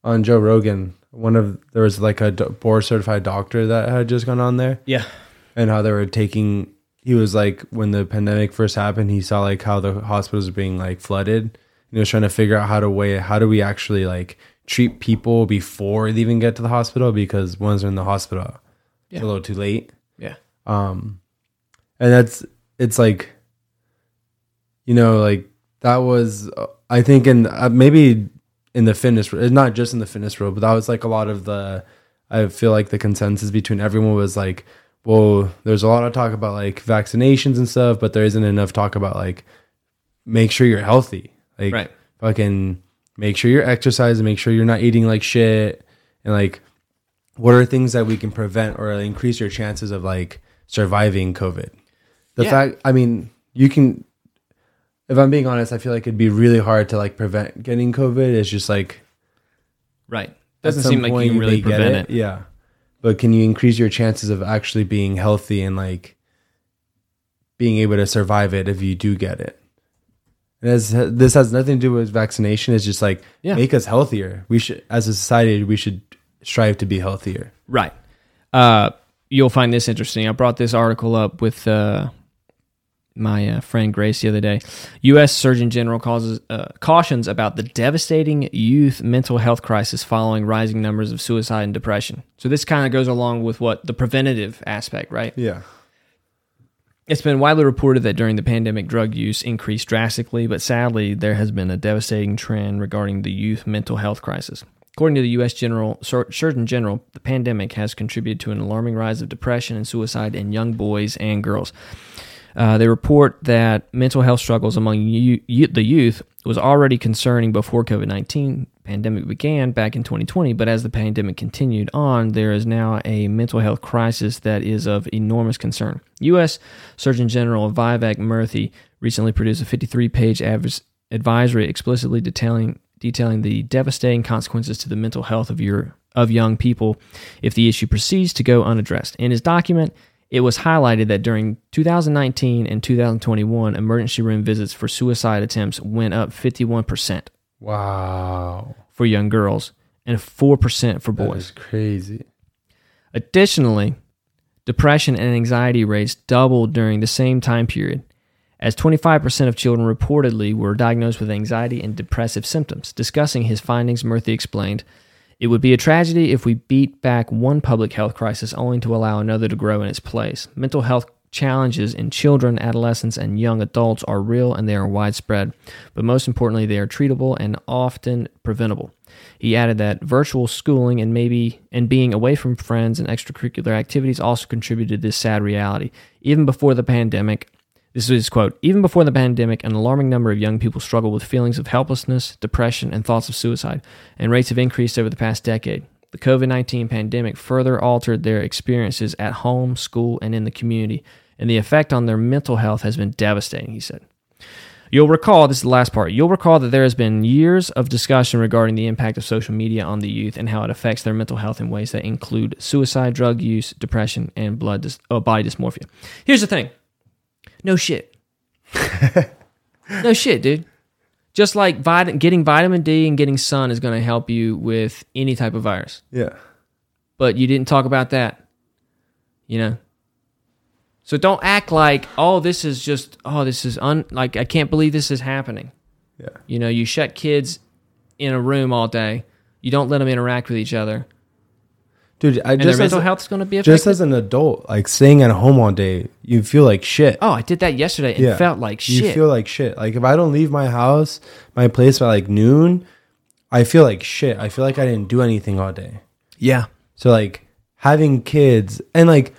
on Joe Rogan. There was like a board certified doctor that had just gone on there. Yeah. And how they were he was like, when the pandemic first happened, he saw like how the hospitals were being like flooded. And he was trying to figure out how do we actually like treat people before they even get to the hospital? Because once they're in the hospital, it's a little too late. Yeah. And it's like, you know, like that was, I think, maybe in the fitness, not just in the fitness world, but that was like a lot of I feel like the consensus between everyone was like, well, there's a lot of talk about like vaccinations and stuff, but there isn't enough talk about like, make sure you're healthy. Like fucking make sure you're exercising, make sure you're not eating like shit. And like, what are things that we can prevent or increase your chances of like surviving COVID? The fact, I mean, you can... If I'm being honest, I feel like it'd be really hard to like prevent getting COVID. It's just like, right, doesn't seem like you can really prevent it. Yeah, but can you increase your chances of actually being healthy and like being able to survive it if you do get it? And this has nothing to do with vaccination. It's just like make us healthier. We should, as a society, strive to be healthier. Right. You'll find this interesting. I brought this article up with. My friend Grace the other day. U.S. Surgeon General cautions about the devastating youth mental health crisis following rising numbers of suicide and depression. So this kind of goes along with what the preventative aspect, right? Yeah. It's been widely reported that during the pandemic, drug use increased drastically, but sadly, there has been a devastating trend regarding the youth mental health crisis. According to the U.S. Surgeon General, the pandemic has contributed to an alarming rise of depression and suicide in young boys and girls. They report that mental health struggles among the youth was already concerning before COVID-19 pandemic began back in 2020, but as the pandemic continued on, there is now a mental health crisis that is of enormous concern. U.S. Surgeon General Vivek Murthy recently produced a 53-page advisory explicitly detailing the devastating consequences to the mental health of young people if the issue proceeds to go unaddressed. In his document, it was highlighted that during 2019 and 2021, emergency room visits for suicide attempts went up 51%. Wow. For young girls and 4% for boys. That is crazy. Additionally, depression and anxiety rates doubled during the same time period, as 25% of children reportedly were diagnosed with anxiety and depressive symptoms. Discussing his findings, Murthy explained, "It would be a tragedy if we beat back one public health crisis only to allow another to grow in its place. Mental health challenges in children, adolescents, and young adults are real and they are widespread, but most importantly, they are treatable and often preventable." He added that virtual schooling and being away from friends and extracurricular activities also contributed to this sad reality. This is his quote, "Even before the pandemic, an alarming number of young people struggled with feelings of helplessness, depression, and thoughts of suicide, and rates have increased over the past decade. The COVID-19 pandemic further altered their experiences at home, school, and in the community, and the effect on their mental health has been devastating," he said. You'll recall, this is the last part, you'll recall that there has been years of discussion regarding the impact of social media on the youth and how it affects their mental health in ways that include suicide, drug use, depression, and body dysmorphia. Here's the thing. No shit. No shit, dude. Just like getting vitamin D and getting sun is going to help you with any type of virus. Yeah. But you didn't talk about that, you know? So don't act like, I can't believe this is happening. Yeah. You know, you shut kids in a room all day. You don't let them interact with each other. Dude, mental health is going to be affected. Just as an adult, like staying at home all day, you feel like shit. Oh, I did that yesterday and felt like shit. You feel like shit. Like if I don't leave my place by like noon, I feel like shit. I feel like I didn't do anything all day. Yeah. So like having kids and like,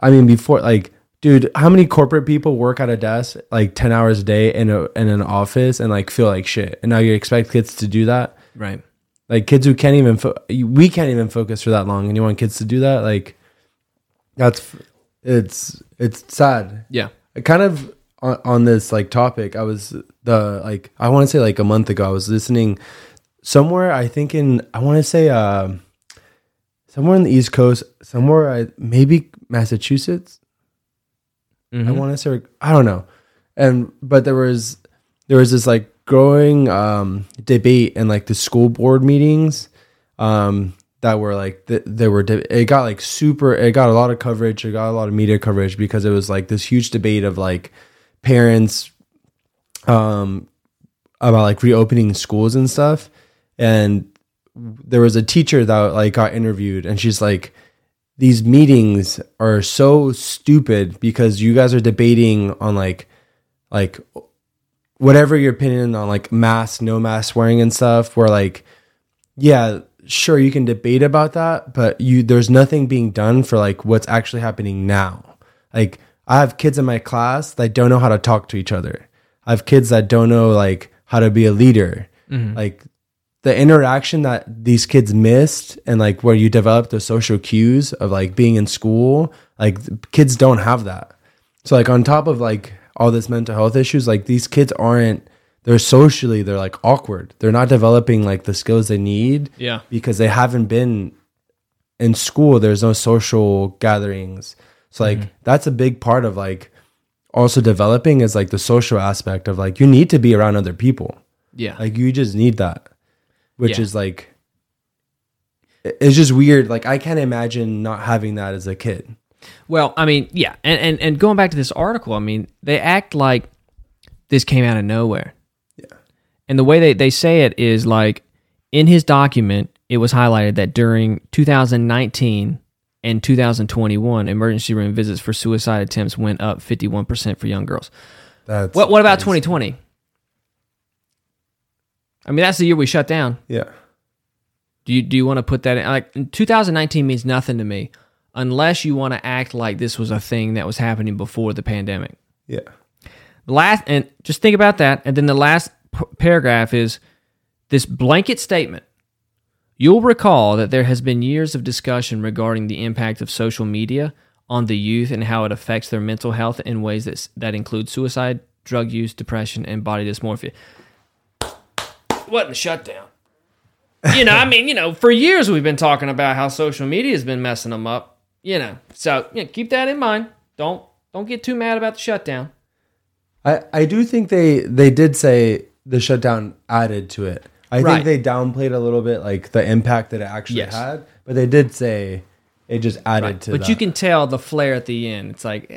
I mean, before like, dude, how many corporate people work at a desk like 10 hours a day in an office and like feel like shit? And now you expect kids to do that? Right. Like kids who can't even, we can't even focus for that long, and you want kids to do that? Like it's sad. Yeah. I kind of on this like topic, I want to say like a month ago, I was listening somewhere, somewhere in the East Coast, maybe Massachusetts. Mm-hmm. I want to say, I don't know. But there was this like growing debate in like the school board meetings that were like it got a lot of coverage, it got a lot of media coverage because it was like this huge debate of like parents about like reopening schools and stuff. And there was a teacher that like got interviewed and she's like, "These meetings are so stupid because you guys are debating on like whatever your opinion on like mask, no mask wearing and stuff, where like, yeah, sure, you can debate about that, but there's nothing being done for like what's actually happening now. Like I have kids in my class that don't know how to talk to each other. I have kids that don't know like how to be a leader." Mm-hmm. Like the interaction that these kids missed and like where you develop the social cues of like being in school, like kids don't have that. So like on top of like all this mental health issues, like these kids they're socially, they're like awkward. They're not developing like the skills they need. Yeah. Because they haven't been in school. There's no social gatherings. So like, mm-hmm. That's a big part of like also developing is like the social aspect of like, you need to be around other people. Yeah. Like you just need that, which is like, it's just weird. Like I can't imagine not having that as a kid. Well, I mean, yeah, and going back to this article, I mean, they act like this came out of nowhere. Yeah. And the way they say it is like, in his document, it was highlighted that during 2019 and 2021, emergency room visits for suicide attempts went up 51% for young girls. What about 2020? I mean, that's the year we shut down. Yeah. Do you want to put that in? Like, 2019 means nothing to me unless you want to act like this was a thing that was happening before the pandemic. Yeah. And just think about that. And then the last paragraph is this blanket statement. You'll recall that there has been years of discussion regarding the impact of social media on the youth and how it affects their mental health in ways that include suicide, drug use, depression, and body dysmorphia. What in the shutdown? For years we've been talking about how social media has been messing them up. So keep that in mind. Don't get too mad about the shutdown. I do think they did say the shutdown added to it. I think they downplayed a little bit like the impact that it actually had, but they did say it just added to that. But you can tell the flare at the end. It's like,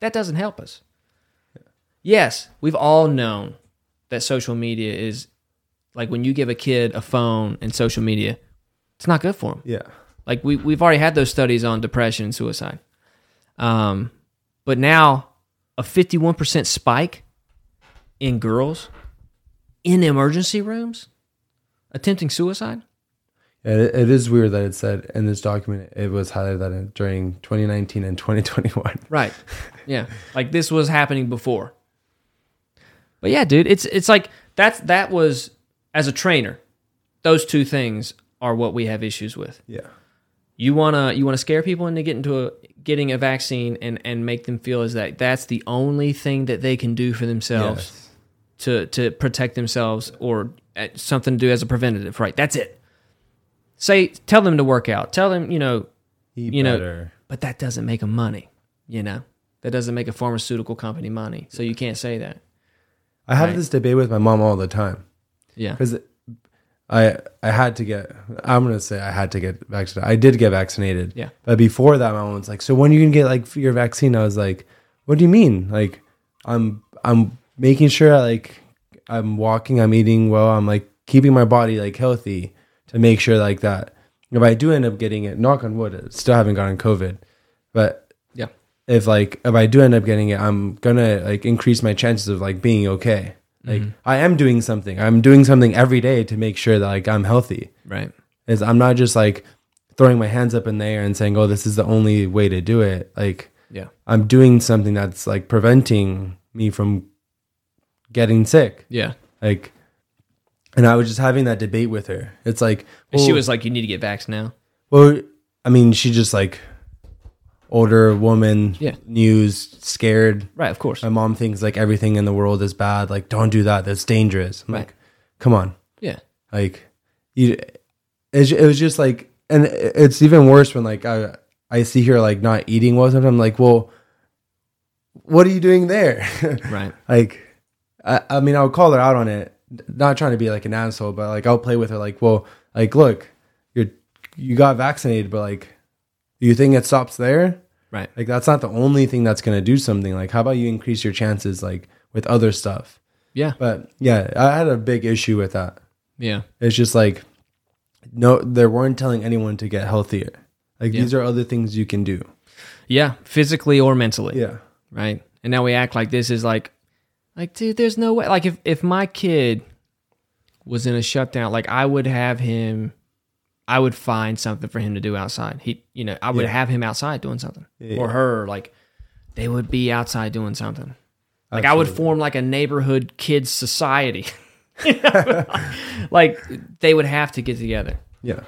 that doesn't help us. Yeah. Yes, we've all known that social media is like when you give a kid a phone and social media, it's not good for them. Yeah. Like we've already had those studies on depression and suicide. But now a 51% spike in girls in emergency rooms attempting suicide. It is weird that it said in this document, it was highlighted that during 2019 and 2021. Right. Yeah. Like this was happening before. But yeah, dude, it's like that was as a trainer, those two things are what we have issues with. Yeah. You wanna scare people into getting a vaccine and make them feel as that's the only thing that they can do for themselves to protect themselves or something to do as a preventative, right? That's it. Tell them to work out. Tell them, eat better. But that doesn't make them money, That doesn't make a pharmaceutical company money. So you can't say that. I have this debate with my mom all the time. Yeah. Because I had to get vaccinated. I did get vaccinated. Yeah. But before that, my mom was like, so when are you going to get your vaccine? I was like, what do you mean? Like, I'm making sure I'm walking, I'm eating well, I'm keeping my body healthy to make sure that if I do end up getting it, knock on wood, I still haven't gotten COVID. But yeah, if I do end up getting it, I'm going to increase my chances of being okay. I am doing something. I'm doing something every day to make sure that I'm healthy. Right. Is I'm not just throwing my hands up in the air and saying, "Oh, this is the only way to do it." I'm doing something that's preventing me from getting sick. Yeah. And I was just having that debate with her. It's well, she was "You need to get vaxxed now." Well, I mean, she just older woman, news, scared. Right, of course. My mom thinks everything in the world is bad. Don't do that. That's dangerous. I'm come on. Yeah. It was just and it's even worse when I see her not eating well sometimes. I'm well, what are you doing there? Right. I mean, I'll call her out on it. Not trying to be an asshole, but I'll play with her. Look, you got vaccinated, but you think it stops there? Right. That's not the only thing that's going to do something. How about you increase your chances, with other stuff? Yeah. But, yeah, I had a big issue with that. Yeah. It's just, no, they weren't telling anyone to get healthier. These are other things you can do. Yeah, physically or mentally. Yeah. Right? And now we act like this is, dude, there's no way. If my kid was in a shutdown, I would have him... I would find something for him to do outside. I would have him outside doing something, or her. They would be outside doing something. Absolutely. I would form a neighborhood kids society. They would have to get together. Yeah,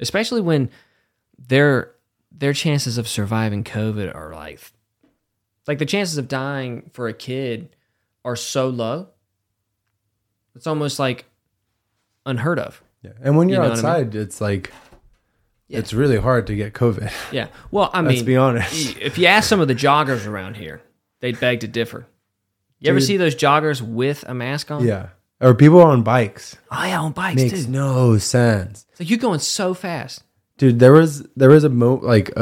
especially when their chances of surviving COVID are the chances of dying for a kid are so low. It's almost unheard of. Yeah. And when you're outside, I mean? It's it's really hard to get COVID. Yeah. Well, I mean, let's be honest. If you ask some of the joggers around here, they'd beg to differ. You ever see those joggers with a mask on? Yeah. Or people on bikes. Oh, yeah, on bikes, Makes no sense. It's you're going so fast. Dude, there was 4 times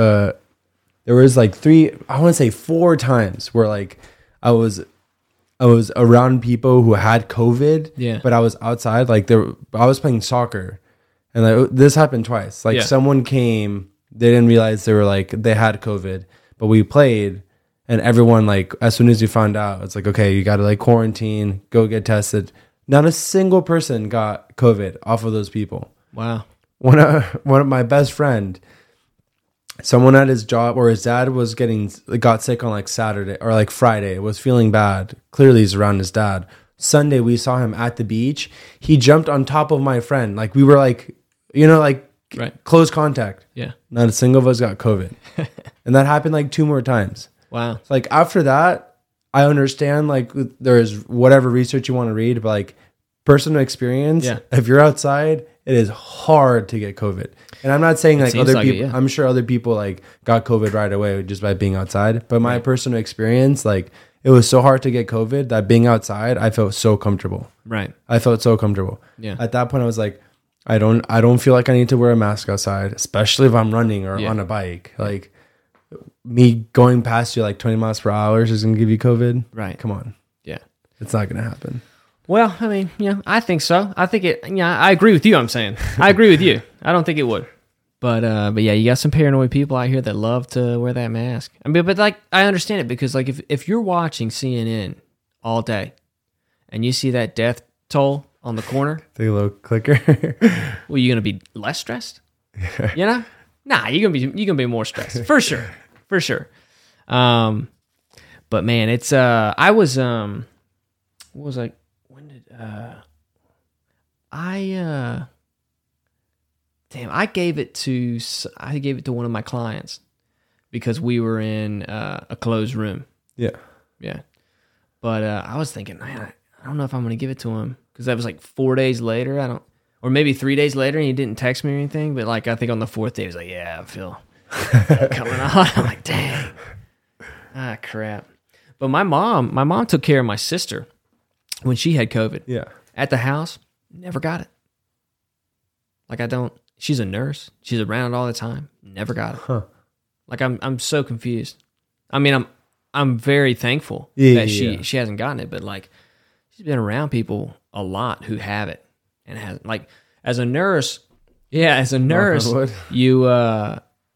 where I was around people who had COVID, but I was outside. I was playing soccer, and this happened twice. Someone came, they didn't realize they were they had COVID, but we played, and everyone as soon as you found out, it's okay, you got to quarantine, go get tested. Not a single person got COVID off of those people. Wow. One of my best friend, someone at his job, or his dad was got sick on like Saturday or like Friday, was feeling bad. Clearly he's around his dad. Sunday, we saw him at the beach. He jumped on top of my friend. Like we were like, you know, like right. Close contact. Yeah. Not a single of us got COVID. And that happened like 2 more times. Wow. So, like after that, I understand like there is whatever research you want to read, but like personal experience, yeah. If you're outside, it is hard to get COVID. And I'm not saying like other people, yeah. I'm sure other people like got COVID right away just by being outside. But my personal experience, like it was so hard to get COVID that being outside, I felt so comfortable. Right. I felt so comfortable. Yeah. At that point I was like, I don't feel like I need to wear a mask outside, especially if I'm running or on a bike. Like me going past you like 20 miles per hour is going to give you COVID. Right. Come on. Yeah. It's not going to happen. Well, I mean, yeah, I think so. I think it, yeah, I agree with you, I'm saying. I agree with you. I don't think it would. But yeah, you got some paranoid people out here that love to wear that mask. I mean, but like, I understand it because like if you're watching CNN all day and you see that death toll on the corner. The little clicker. Well, you're going to be less stressed? You know? Nah, you're going to be more stressed. For sure. For sure. But man, it's, I gave it to one of my clients because we were in a closed room. Yeah. Yeah. But I was thinking, man, I don't know if I'm going to give it to him because that was like 4 days later. Or maybe 3 days later and he didn't text me or anything. But like, I think on the 4th day, he was like, yeah, I feel coming on. I'm like, dang. Ah, crap. But my mom took care of my sister when she had COVID. Yeah. At the house, never got it. Like she's a nurse. She's around all the time. Never got it. Huh. Like I'm so confused. I mean, I'm very thankful that she hasn't gotten it, but like she's been around people a lot who have it and has like as a nurse, you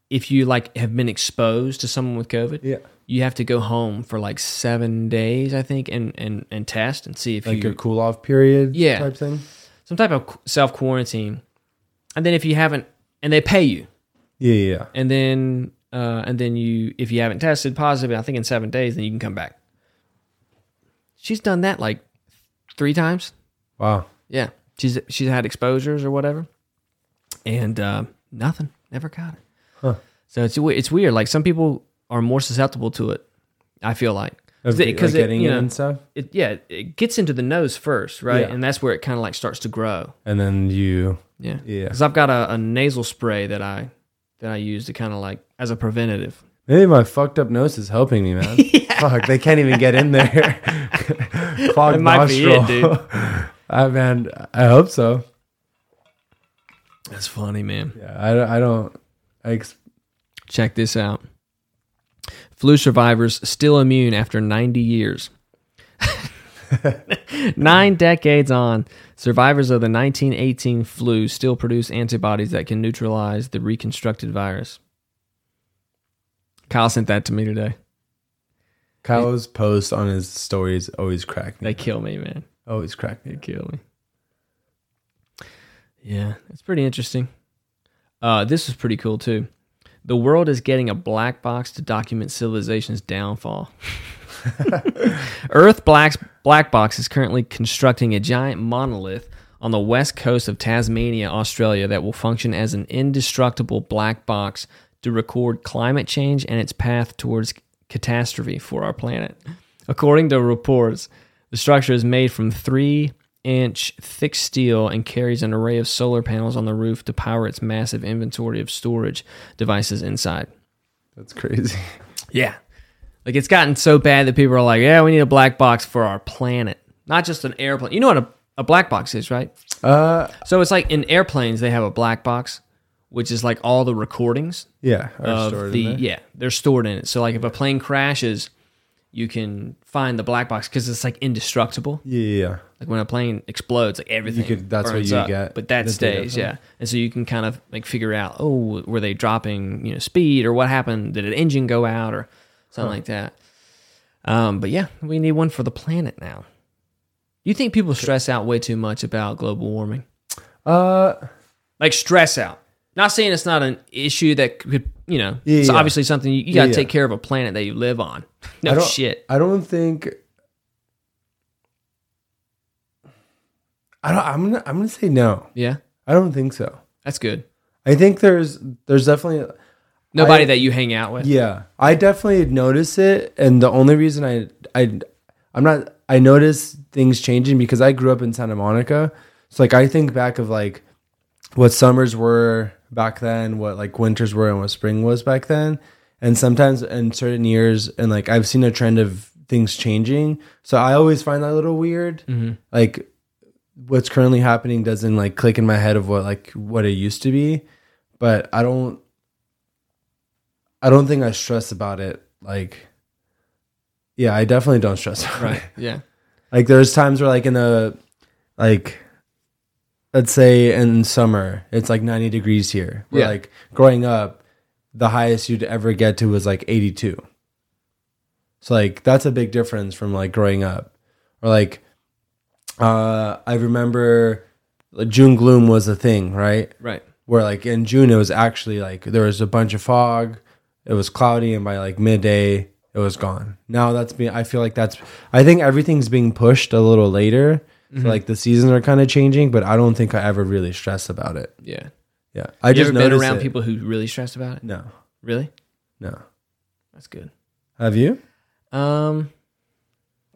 if you like have been exposed to someone with COVID, yeah. You have to go home for like 7 days, I think, and test and see if like your cool off period type thing. Some type of self-quarantine. And then if you haven't, and they pay you. Yeah. And then you, if you haven't tested positive, I think in 7 days, then you can come back. She's done that like 3 times. Wow. Yeah. She's had exposures or whatever. And nothing. Never got it. Huh. So it's weird. Like some people are more susceptible to it, I feel like. Because like getting it, you know, and stuff? It gets into the nose first, right? Yeah. And that's where it kind of like starts to grow. And then you... Yeah. Because I've got a nasal spray that I use to kind of like, as a preventative. Maybe my fucked up nose is helping me, man. Fuck, they can't even get in there. Clogged nostril. That might be it, dude. Man, I hope so. That's funny, man. Yeah, Check this out. Flu survivors still immune after 90 years. 9 decades on, survivors of the 1918 flu still produce antibodies that can neutralize the reconstructed virus. Kyle sent that to me today. Kyle's post on his stories always crack me. They kill me, man. Always crack me. They kill me. Yeah, it's pretty interesting. This is pretty cool, too. The world is getting a black box to document civilization's downfall. Earth Black Box is currently constructing a giant monolith on the west coast of Tasmania, Australia, that will function as an indestructible black box to record climate change and its path towards catastrophe for our planet. According to reports, the structure is made from 3-inch thick steel and carries an array of solar panels on the roof to power its massive inventory of storage devices inside. That's crazy. Yeah. Like, it's gotten so bad that people are like, yeah, we need a black box for our planet. Not just an airplane. You know what a black box is, right? So it's like in airplanes, they have a black box, which is like all the recordings. Yeah. They're stored in it. So like if a plane crashes, you can find the black box because it's like indestructible. Yeah. Like when a plane explodes, like everything that's what you get. But that stays, yeah. And so you can kind of like figure out, oh, were they dropping, you know, speed or what happened? Did an engine go out or... Something like that. But yeah, we need one for the planet now. You think people stress out way too much about global warming? Like stress out. Not saying it's not an issue that could, you know, it's obviously something you got to take care of a planet that you live on. I'm gonna say no. Yeah, I don't think so. That's good. I think there's definitely nobody that you hang out with. Yeah, I definitely notice it, and the only reason I notice things changing because I grew up in Santa Monica. So like I think back of like what summers were back then, what like winters were, and what spring was back then, and sometimes in certain years, and like I've seen a trend of things changing. So I always find that a little weird, like. What's currently happening doesn't like click in my head of what it used to be, but I don't think I stress about it. Like, yeah, I definitely don't stress about it. Yeah. Like there's times where like let's say in summer, it's like 90 degrees here. Where like growing up, the highest you'd ever get to was like 82. So like, that's a big difference from like growing up or like, I remember June gloom was a thing, right? Right. Where like in June, it was actually like there was a bunch of fog. It was cloudy. And by like midday, it was gone. Now I think everything's being pushed a little later. Mm-hmm. So like the seasons are kind of changing, but I don't think I ever really stressed about it. Yeah. Yeah. Have you ever been around people who really stressed about it? No. Really? No. That's good. Have you? Do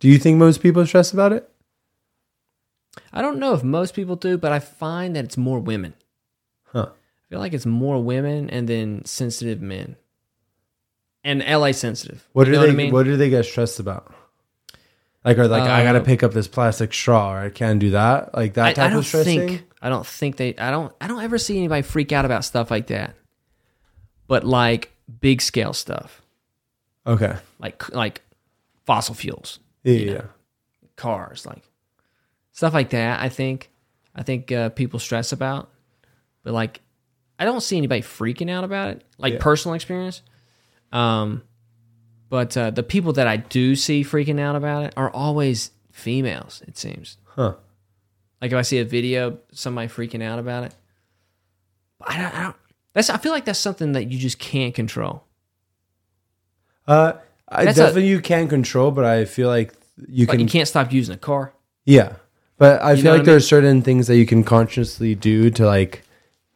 you think most people stress about it? I don't know if most people do, but I find that it's more women. Huh. I feel like it's more women and then sensitive men. And LA sensitive. What do they get stressed about? Like, I got to pick up this plastic straw, or I can't do that. Like that type of stressing? I don't ever see anybody freak out about stuff like that. But like big scale stuff. Okay. Like fossil fuels. Yeah. You know, cars, like. Stuff like that, I think people stress about. But, like, I don't see anybody freaking out about it, like personal experience. But the people that I do see freaking out about it are always females, it seems. Huh. Like, if I see a video, somebody freaking out about it. I feel like that's something that you just can't control. You can control, but I feel like you can... Like, you can't stop using a car. Yeah. But I feel like there are certain things that you can consciously do to like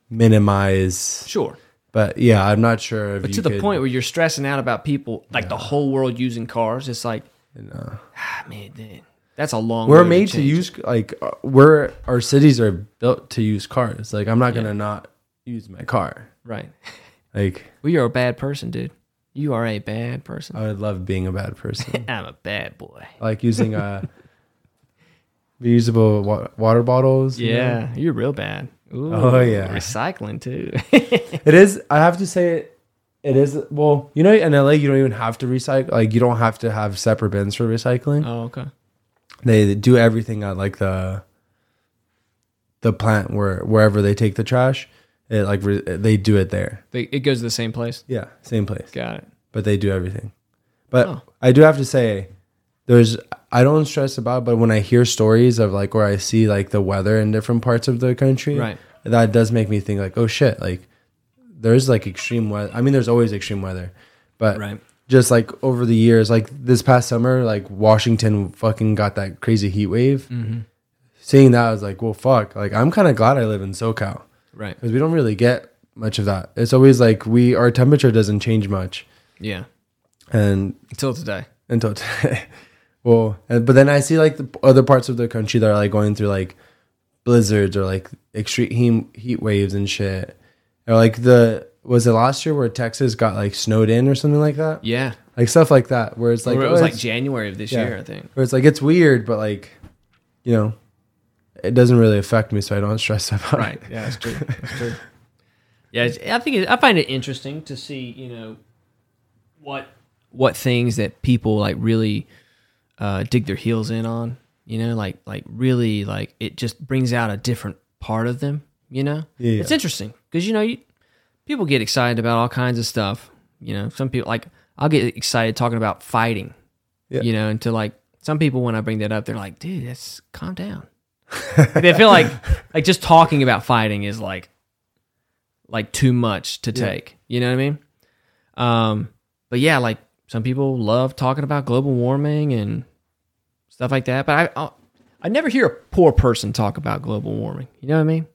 minimize. Sure. But yeah, I'm not sure. But to the point where you're stressing out about people, like the whole world using cars, it's like, man, that's a long way. We're made to use, like, our cities are built to use cars. Like, I'm not going to not use my car. Right. Like, we are a bad person, dude. You are a bad person. I would love being a bad person. I'm a bad boy. I like using reusable water bottles. Yeah, you know? You're real bad. Ooh, oh, yeah. Recycling, too. It is, I have to say, it is, well, you know, in LA, you don't even have to recycle. Like, you don't have to have separate bins for recycling. Oh, okay. They do everything at, like, the plant wherever they take the trash. It like they do it there. It goes to the same place? Yeah, same place. Got it. But they do everything. But I do have to say, I don't stress about it, but when I hear stories of like where I see like the weather in different parts of the country, right, that does make me think like, oh shit, like there's like extreme weather. I mean, there's always extreme weather, but just like over the years, like this past summer, like Washington fucking got that crazy heat wave. Mm-hmm. Seeing that, I was like, well, fuck, like I'm kind of glad I live in SoCal, right? Because we don't really get much of that. It's always like our temperature doesn't change much. Yeah. And until today. Well, but then I see like the other parts of the country that are like going through like blizzards or like extreme heat waves and shit. Or like was it last year where Texas got like snowed in or something like that? Yeah. Like stuff like that where it's like... Or it was like January of this year, I think. Where it's like, it's weird, but like, you know, it doesn't really affect me, so I don't stress about it. Right. Yeah, that's true. That's true. Yeah, I find it interesting to see, you know, what things that people like really... dig their heels in on, you know, like really, like it just brings out a different part of them, you know. Yeah. It's interesting because, you know, people get excited about all kinds of stuff, you know. Some people, like, I'll get excited talking about fighting, you know, until like some people, when I bring that up, they're like, dude, calm down. They feel like just talking about fighting is like, like too much to take. You know what I mean? But yeah, like some people love talking about global warming and stuff like that. But I never hear a poor person talk about global warming. You know what I mean?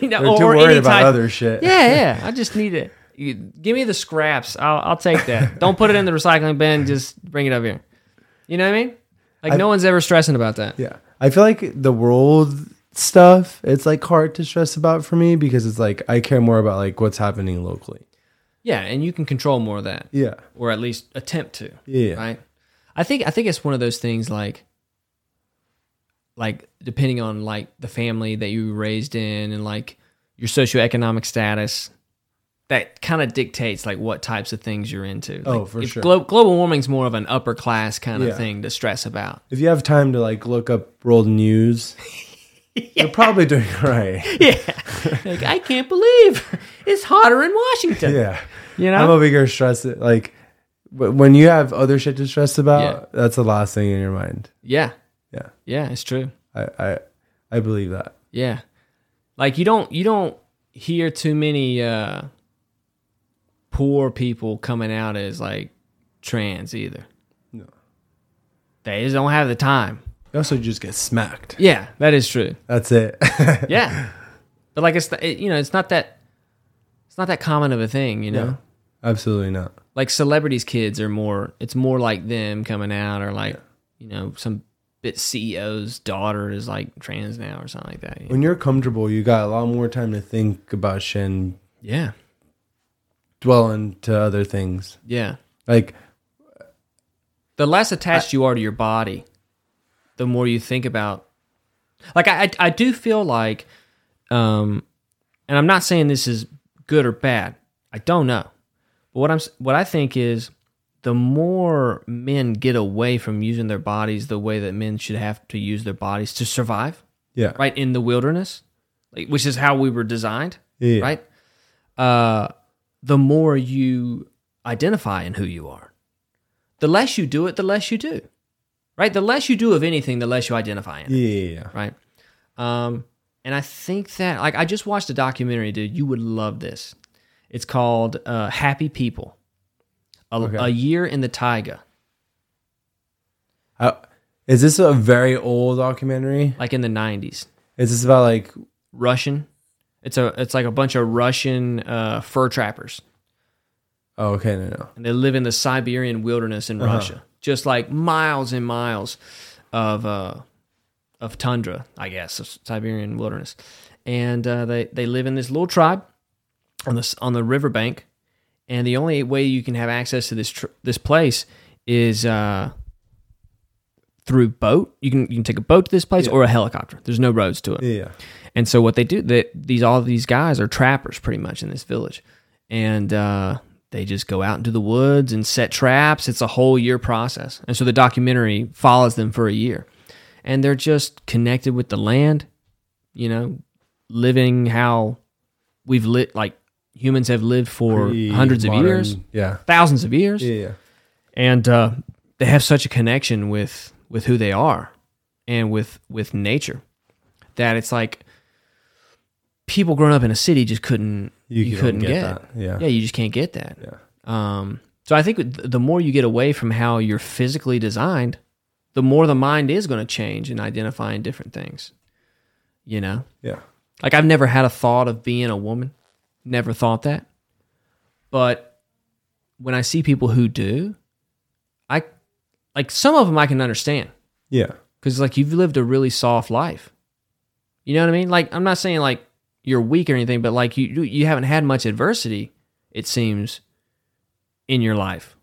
You know, they're too worried about other shit. Yeah. I just need it. Give me the scraps. I'll take that. Don't put it in the recycling bin. Just bring it up here. You know what I mean? Like no one's ever stressing about that. Yeah. I feel like the world stuff, it's like hard to stress about for me because it's like I care more about like what's happening locally. Yeah, and you can control more of that. Yeah. Or at least attempt to. Yeah. Right? I think it's one of those things like depending on like the family that you were raised in and like your socioeconomic status, that kind of dictates like what types of things you're into. Like, oh, for sure. Global warming's more of an upper class kind of thing to stress about. If you have time to like look up world news, you're probably doing all right. Yeah. Like, I can't believe it's hotter in Washington. Yeah. You know? I'm over here stressed. Like when you have other shit to stress about, that's the last thing in your mind. Yeah. Yeah. Yeah, it's true. I believe that. Yeah. Like you don't hear too many poor people coming out as like trans either. No, they just don't have the time. They also just get smacked. Yeah, that is true. That's it. Yeah, but like it's not that common of a thing, you know. No, absolutely not. Like celebrities' kids are more. It's more like them coming out, or like you know some bit CEO's daughter is like trans now or something like that. You know? When you're comfortable, you got a lot more time to think about shit. And dwell into other things. Yeah. Like the less attached you are to your body, the more you think about. Like I do feel like and I'm not saying this is good or bad. I don't know. But what I think is the more men get away from using their bodies the way that men should have to use their bodies to survive. Yeah. Right in the wilderness, like, which is how we were designed, right? The more you identify in who you are. The less you do it, the less you do. Right? The less you do of anything, the less you identify in it. Yeah. Right? And I think that... Like, I just watched a documentary, dude. You would love this. It's called Happy People. A Year in the Taiga. Is this a very old documentary? Like in the 90s. Is this about like... Russian... It's like a bunch of Russian fur trappers. Oh, okay, no. And they live in the Siberian wilderness in Russia, just like miles and miles of tundra, I guess, of Siberian wilderness. And they live in this little tribe on the riverbank, and the only way you can have access to this place is through boat. You can take a boat to this place or a helicopter. There's no roads to it. Yeah. And so what they do, all these guys are trappers pretty much in this village, and they just go out into the woods and set traps. It's a whole year process, and so the documentary follows them for a year, and they're just connected with the land, you know, living how we've lived, like humans have lived for thousands of years, and they have such a connection with who they are and with nature that it's like. People growing up in a city just couldn't. You couldn't get that. Yeah, you just can't get that. Yeah. So I think the more you get away from how you're physically designed, the more the mind is going to change and identifying different things. You know. Yeah. Like I've never had a thought of being a woman. Never thought that. But when I see people who do, I like some of them I can understand. Yeah. Because like you've lived a really soft life. You know what I mean? Like I'm not saying like. You're weak or anything, but like you haven't had much adversity, it seems, in your life.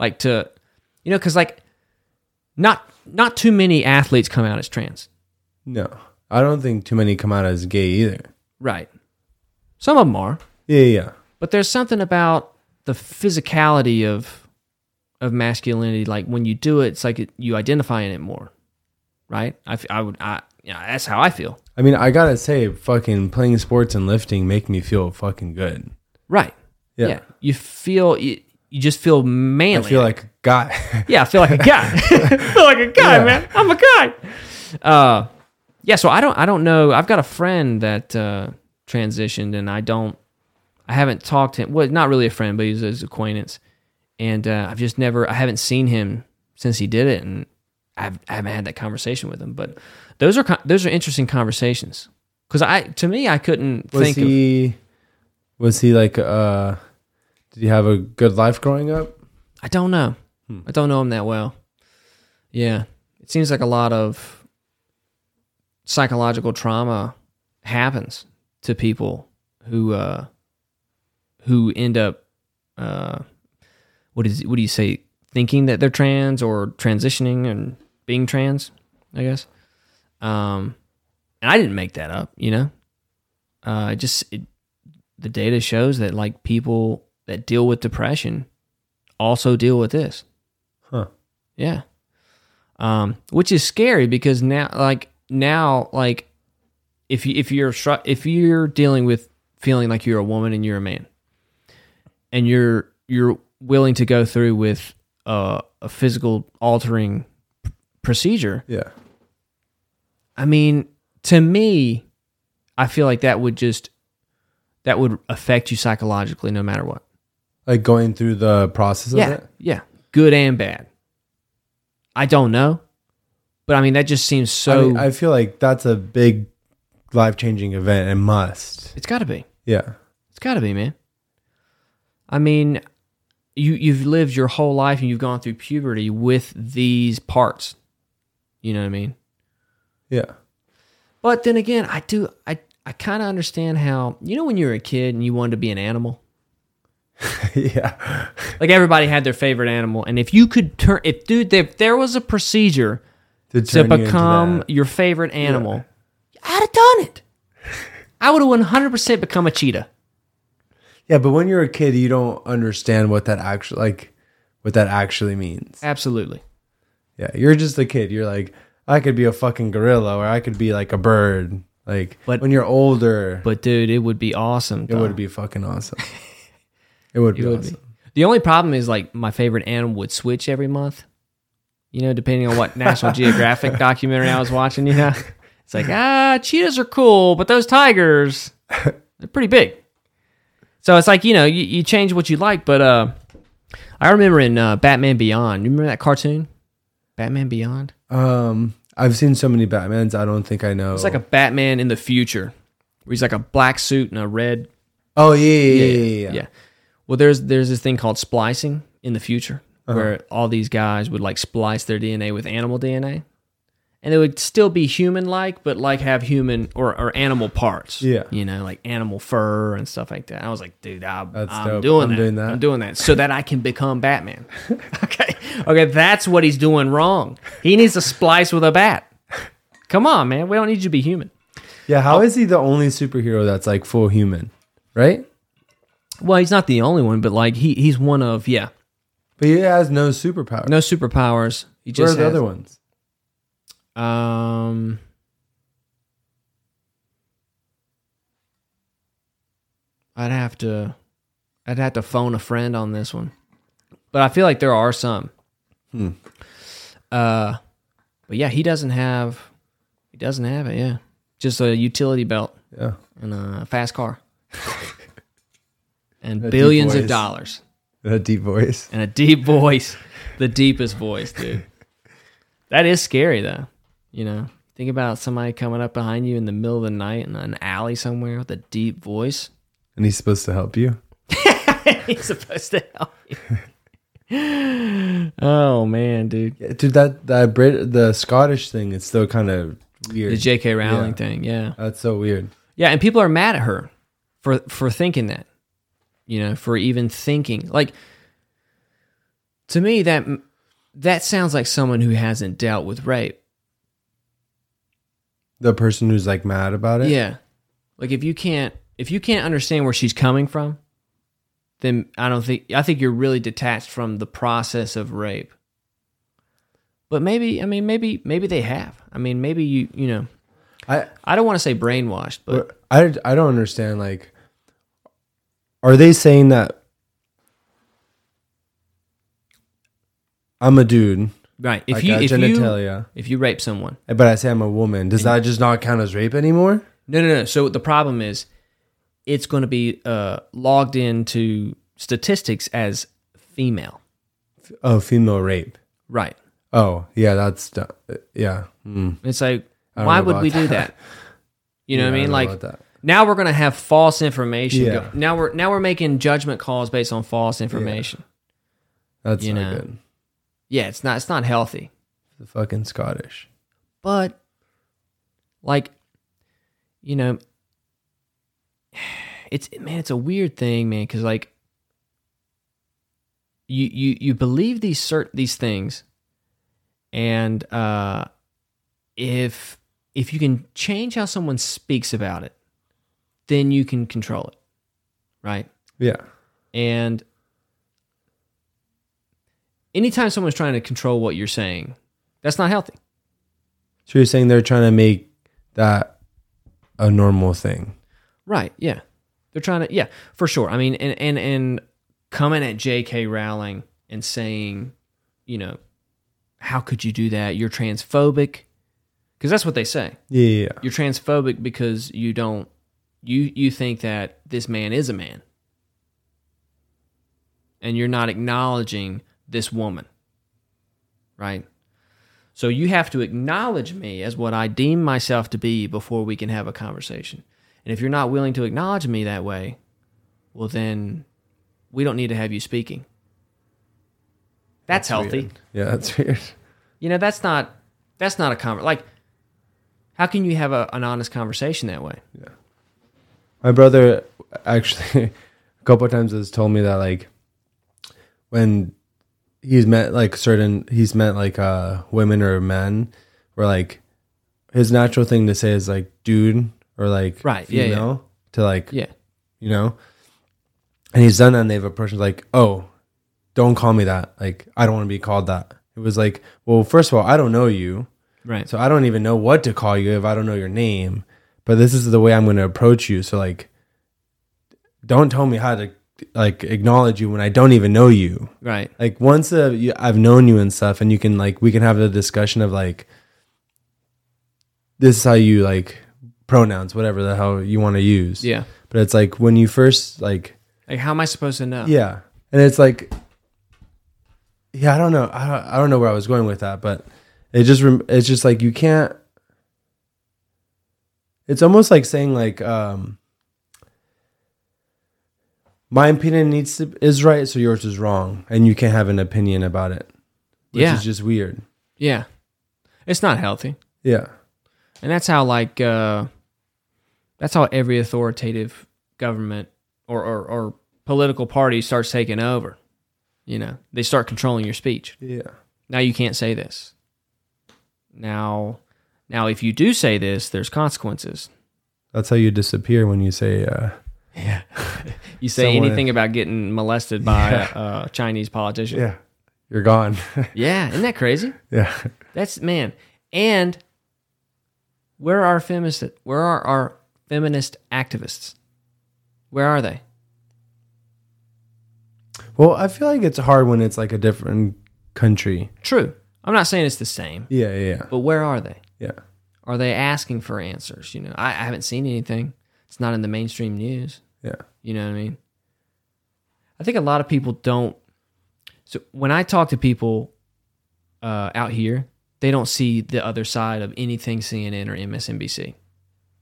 Like to, you know, because like not too many athletes come out as trans. No, I don't think too many come out as gay either. Right. Some of them are. Yeah. But there's something about the physicality of masculinity. Like when you do it, it's like you identify in it more. Right. Yeah, that's how I feel. I mean, I gotta say, fucking playing sports and lifting make me feel fucking good. Right. Yeah. You just feel manly. I feel like a guy. Yeah, I feel like a guy. Man. I'm a guy. So I don't know. I've got a friend that transitioned, and I haven't talked to him. Well, not really a friend, but he's his acquaintance. And I haven't seen him since he did it, and I haven't had that conversation with him. But those are interesting conversations, because I couldn't think of... Was he like, did he have a good life growing up? I don't know. I don't know him that well. Yeah. It seems like a lot of psychological trauma happens to people who end up, what do you say, thinking that they're trans or transitioning and being trans, I guess. And I didn't make that up, you know? The data shows that like people that deal with depression also deal with this. Huh. Yeah. Which is scary, because now, if you're dealing with feeling like you're a woman and you're a man, and you're willing to go through with a physical altering procedure. Yeah. I mean, to me, I feel like that would affect you psychologically no matter what. Like going through the process of it? Yeah. Good and bad. I don't know. But I mean, that just seems so... I mean, I feel like that's a big life-changing event. It must. It's got to be. Yeah. It's got to be, man. I mean, you've lived your whole life and you've gone through puberty with these parts. You know what I mean? Yeah. But then again, I kind of understand how, you know, when you were a kid and you wanted to be an animal? Yeah. Like everybody had their favorite animal. And if you could turn, if there was a procedure to become your favorite animal, yeah, I'd have done it. I would have 100% become a cheetah. Yeah, but when you're a kid, you don't understand what that actually means. Absolutely. Yeah, you're just a kid. You're like, I could be a fucking gorilla, or I could be like a bird. Like, but when you're older... But, dude, it would be awesome. It would be fucking awesome. It would be awesome. The only problem is, like, my favorite animal would switch every month. You know, depending on what National Geographic documentary I was watching, you know? It's like, cheetahs are cool, but those tigers, they're pretty big. So it's like, you know, you change what you like, but I remember in Batman Beyond. You remember that cartoon? Batman Beyond? I've seen so many Batmans, I don't think I know. It's like a Batman in the future, where he's like a black suit and a red... Oh, yeah. Well, there's this thing called splicing in the future, where all these guys would like splice their DNA with animal DNA, and they would still be human-like, but like have human or animal parts. Yeah. You know, like animal fur and stuff like that. And I was like, dude, I'm doing that. I'm doing that so that I can become Batman. Okay, that's what he's doing wrong. He needs to splice with a bat. Come on, man. We don't need you to be human. Yeah, how is he the only superhero that's like full human, right? Well, he's not the only one, but like he's one of, yeah. But he has no superpowers. No superpowers. He just Where are the other ones? I'd have to phone a friend on this one. But I feel like there are some. But yeah, he doesn't have it, yeah. Just a utility belt. Yeah. And a fast car. And billions of dollars. And a deep voice. The deepest voice, dude. That is scary though. You know, think about somebody coming up behind you in the middle of the night in an alley somewhere with a deep voice. And he's supposed to help you? He's supposed to help you. Oh, man, dude. Yeah, dude, the Scottish thing is still kind of weird. The J.K. Rowling thing, yeah. That's so weird. Yeah, and people are mad at her for thinking that. You know, for even thinking. Like, to me, that sounds like someone who hasn't dealt with rape. The person who's like mad about it? Yeah. Like if you can't understand where she's coming from, then I think you're really detached from the process of rape. But maybe they have. I mean, maybe you know, I don't want to say brainwashed, but I don't understand, like, are they saying that I'm a dude? Right. If you rape someone. But I say I'm a woman. Does that just not count as rape anymore? No. So the problem is it's going to be logged into statistics as female. Oh, female rape. Right. Oh, yeah, that's, yeah. Mm. It's like, why would we do that? You know what I mean? Like, now we're going to have false information. Yeah. Now we're making judgment calls based on false information. Yeah. That's not good. Yeah, it's not healthy. The fucking Scottish. But, like, you know, it's a weird thing, man, because, like, you believe these things, and if you can change how someone speaks about it, then you can control it, right? Yeah. And anytime someone's trying to control what you're saying, that's not healthy. So you're saying they're trying to make that a normal thing. Right, yeah. They're trying to, yeah, for sure. I mean, and coming at J.K. Rowling and saying, you know, how could you do that? You're transphobic. Because that's what they say. Yeah. You're transphobic because you don't, you think that this man is a man. And you're not acknowledging this woman. Right? So you have to acknowledge me as what I deem myself to be before we can have a conversation. And if you're not willing to acknowledge me that way, well, then we don't need to have you speaking. That's healthy. Weird. Yeah, that's weird. You know, that's not a conversation. Like, how can you have an honest conversation that way? Yeah. My brother actually a couple of times has told me that, like, when he's met women or men, where, like, his natural thing to say is, like, dude or, like, right, female, to, like, yeah, you know, and he's done that, and they've approached, like, oh, don't call me that, like, I don't want to be called that. It was like, well, first of all, I don't know you, right? So I don't even know what to call you if I don't know your name, but this is the way I'm going to approach you, so, like, don't tell me how to, like, acknowledge you when I don't even know you, right? Like, once I've known you and stuff, and you can, like, we can have the discussion of, like, this is how you, like, pronouns, whatever the hell you want to use. Yeah. But it's like, when you first, like how am I supposed to know? Yeah. And it's like, yeah, I don't know. I don't know where I was going with that, but it's just like, you can't, it's almost like saying, like, my opinion is right, so yours is wrong, and you can't have an opinion about it, which is just weird. Yeah, it's not healthy. Yeah, and that's how, like, that's how every authoritative government or political party starts taking over. You know, they start controlling your speech. Yeah. Now you can't say this. Now if you do say this, there's consequences. That's how you disappear when you say. Yeah. You say anything about getting molested by a Chinese politician. Yeah. You're gone. Yeah. Isn't that crazy? Yeah. That's, man. And where are our feminist activists? Where are they? Well, I feel like it's hard when it's, like, a different country. True. I'm not saying it's the same. Yeah. But where are they? Yeah. Are they asking for answers? You know, I haven't seen anything. It's not in the mainstream news. Yeah. You know what I mean? I think a lot of people don't. So when I talk to people out here, they don't see the other side of anything CNN or MSNBC.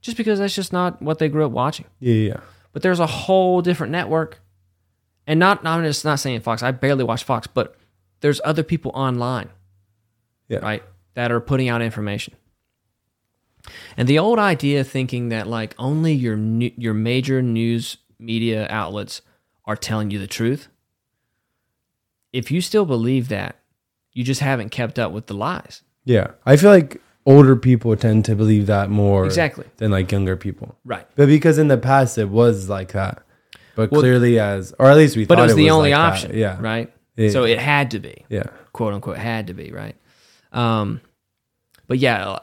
Just because that's just not what they grew up watching. Yeah. But there's a whole different network. And I'm just not saying Fox. I barely watch Fox, but there's other people online. Yeah. Right? That are putting out information. And the old idea, thinking that, like, only your major news media outlets are telling you the truth, if you still believe that, you just haven't kept up with the lies. Yeah. I feel like older people tend to believe that more than, like, younger people. Right. But because in the past it was like that. But or at least we thought it was the only option. That. Yeah. Right? Yeah. So it had to be. Yeah. Quote, unquote, had to be, right? But yeah...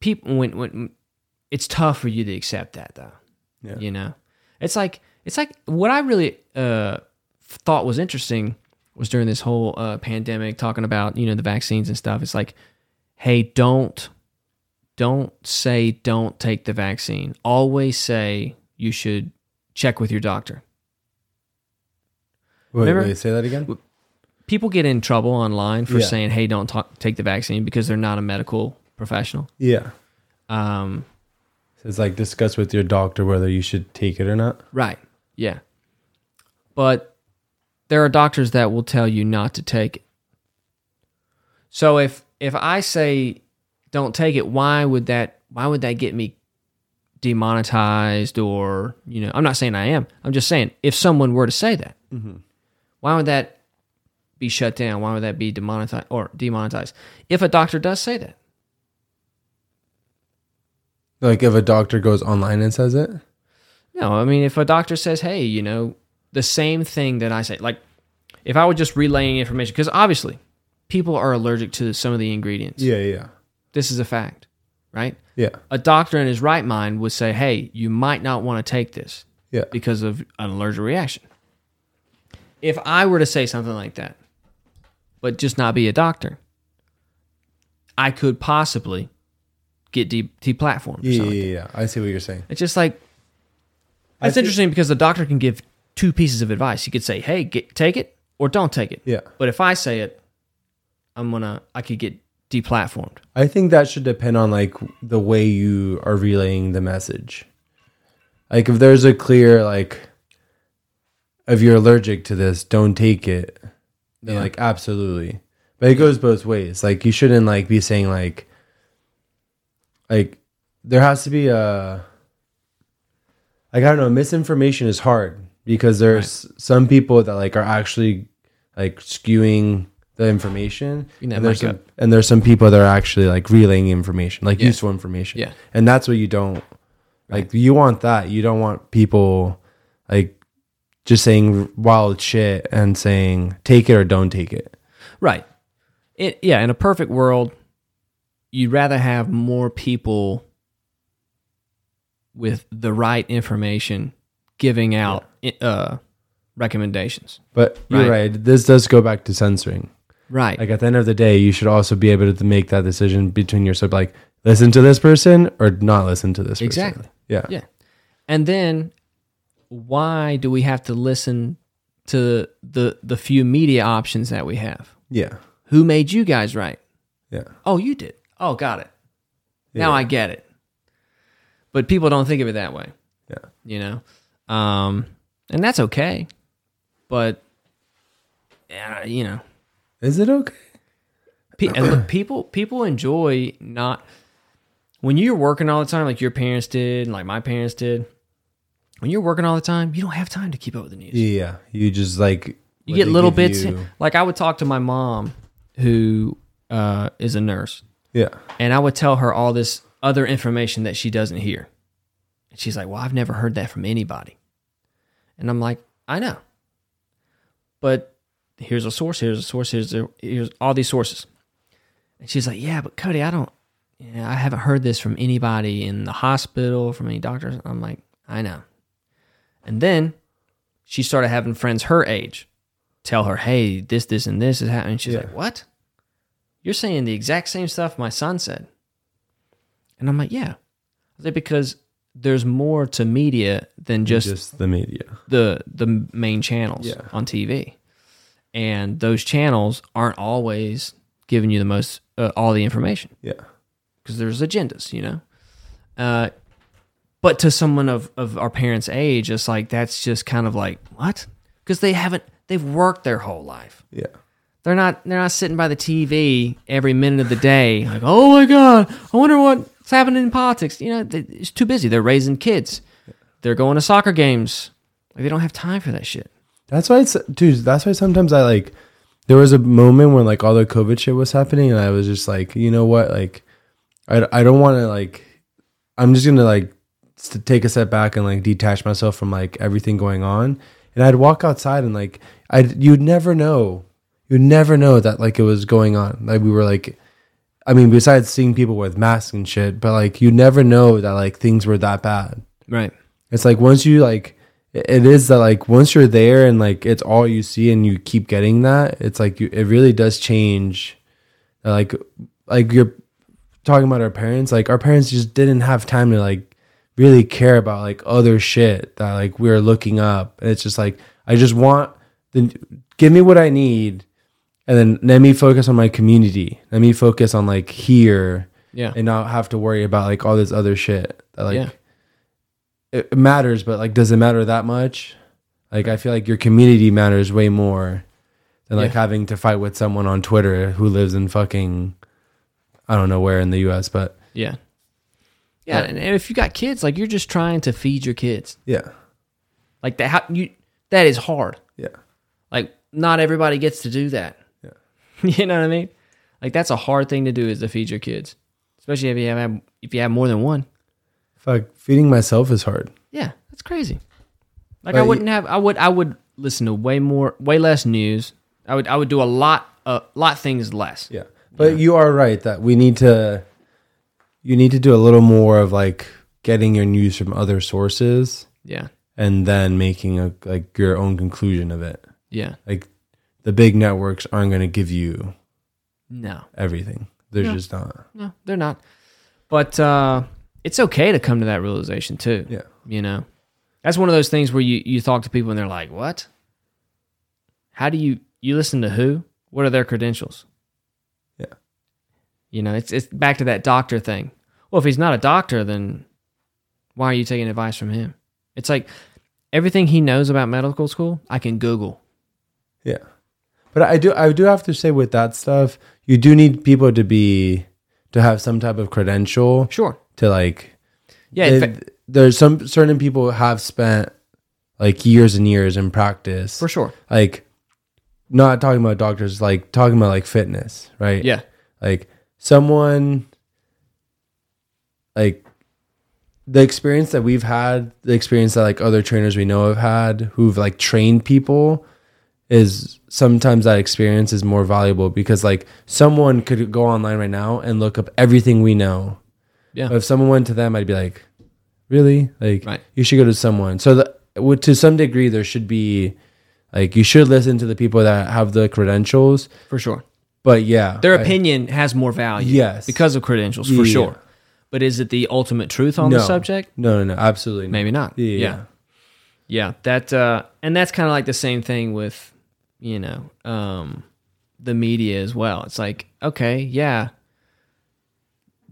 People, when it's tough for you to accept that, though. Yeah. You know, it's like what I really thought was interesting was during this whole pandemic, talking about, you know, the vaccines and stuff. It's like, hey, don't take the vaccine. Always say you should check with your doctor. Wait, say that again? People get in trouble online for saying, hey, don't take the vaccine because they're not a medical professional. Yeah. So it's like discuss with your doctor whether you should take it or not. Right. Yeah. But there are doctors that will tell you not to take it. So if I say don't take it, why would that get me demonetized? Or, you know, I'm not saying I am. I'm just saying if someone were to say that, mm-hmm. why would that be shut down? Why would that be demonetized? If a doctor does say that. Like if a doctor goes online and says it? No, I mean, if a doctor says, hey, you know, the same thing that I say, like if I were just relaying information, because obviously people are allergic to some of the ingredients. Yeah, yeah. This is a fact, right? Yeah. A doctor in his right mind would say, hey, you might not want to take this because of an allergic reaction. If I were to say something like that, but just not be a doctor, I could possibly get deplatformed. Yeah. I see what you're saying. It's just like, that's interesting because the doctor can give two pieces of advice. He could say, hey, take it or don't take it. Yeah. But if I say it, I could get deplatformed. I think that should depend on like the way you are relaying the message. Like if there's a clear, like, if you're allergic to this, don't take it. Then like, absolutely. But it goes both ways. Like you shouldn't like be saying like there has to be a, like, I don't know, misinformation is hard because there's some people that like are actually like skewing the information, and there's some people that are actually like relaying information, like useful information. Yeah. And that's what you don't like. You want that. You don't want people like just saying wild shit and saying take it or don't take it. Right. In a perfect world, you'd rather have more people with the right information giving out recommendations. But you're right. This does go back to censoring. Right. Like at the end of the day, you should also be able to make that decision between yourself, like listen to this person or not listen to this person. Exactly. Yeah. Yeah. And then why do we have to listen to the few media options that we have? Yeah. Who made you guys right? Yeah. Oh, you did. Oh, got it. Yeah. Now I get it. But people don't think of it that way. Yeah. You know? And that's okay. But, you know. Is it okay? People enjoy not... When you're working all the time, like your parents did, and like my parents did, when you're working all the time, you don't have time to keep up with the news. Yeah. You just like... You get little bits. Like I would talk to my mom, who is a nurse. Yeah. And I would tell her all this other information that she doesn't hear. And she's like, well, I've never heard that from anybody. And I'm like, I know. But here's a source, here's all these sources. And she's like, yeah, but Cody, I haven't heard this from anybody in the hospital, from any doctors. And I'm like, I know. And then she started having friends her age tell her, hey, this, and this is happening. And she's like, what? You're saying the exact same stuff my son said. And I'm like, yeah. I said, because there's more to media than just the media, the main channels on TV. And those channels aren't always giving you the most, all the information. Yeah. Because there's agendas, you know? But to someone of our parents' age, it's like, that's just kind of like, what? Because they've worked their whole life. Yeah. They're not sitting by the TV every minute of the day like, oh my God, I wonder what's happening in politics. You know, it's too busy. They're raising kids. They're going to soccer games. Like, they don't have time for that shit. That's why, sometimes I like, there was a moment when like all the COVID shit was happening and I was just like, you know what? Like, I don't want to like, I'm just going to like take a step back and like detach myself from like everything going on. And I'd walk outside and like, you'd never know. You never know that like it was going on. Like we were like, I mean, besides seeing people with masks and shit, but like you never know that like things were that bad. Right. It's like once you like, it is that like once you're there and like it's all you see and you keep getting that, it's like it really does change. Like you're talking about our parents. Like our parents just didn't have time to like really care about like other shit that like we're looking up. And it's just like, I just want the, give me what I need. And then let me focus on my community. Let me focus on like here, yeah, and not have to worry about like all this other shit that like, yeah, it matters, but like, does it matter that much? Like, I feel like your community matters way more than like, yeah, having to fight with someone on Twitter who lives in fucking, I don't know where in the US, but yeah. Yeah. And if you got kids, like you're just trying to feed your kids. Yeah. Like that, how you, that is hard. Yeah. Like not everybody gets to do that. Yeah. You know what I mean? Like that's a hard thing to do, is to feed your kids, especially if you have more than one. Fuck, feeding myself is hard. Yeah. That's crazy. Like but I would listen to way less news. I would do a lot things less. Yeah. But you are right that you need to do a little more of like getting your news from other sources. Yeah. And then making a, like your own conclusion of it. Yeah. Like the big networks aren't going to give you everything. They're just not. No, they're not. But it's okay to come to that realization too. Yeah. You know, that's one of those things where you talk to people and they're like, what? How do you listen to who? What are their credentials? You know, it's back to that doctor thing. Well, if he's not a doctor, then why are you taking advice from him? It's like everything he knows about medical school, I can Google. Yeah. But I do have to say with that stuff, you do need people to have some type of credential. Sure. To like, yeah, there's some certain people who have spent like years and years in practice. For sure. Like not talking about doctors, like talking about like fitness, right? Yeah. Like someone, like the experience that we've had, the experience that like other trainers we know have had who've like trained people, is sometimes that experience is more valuable, because like someone could go online right now and look up everything we know. Yeah. But if someone went to them, I'd be like, really? Like you should go to someone. So to some degree there should be like, you should listen to the people that have the credentials. For sure. But yeah, their opinion has more value, yes, because of credentials, for sure. But is it the ultimate truth on the subject? No, absolutely not. Maybe not. Yeah. That and that's kind of like the same thing with, you know, the media as well. It's like, okay, yeah,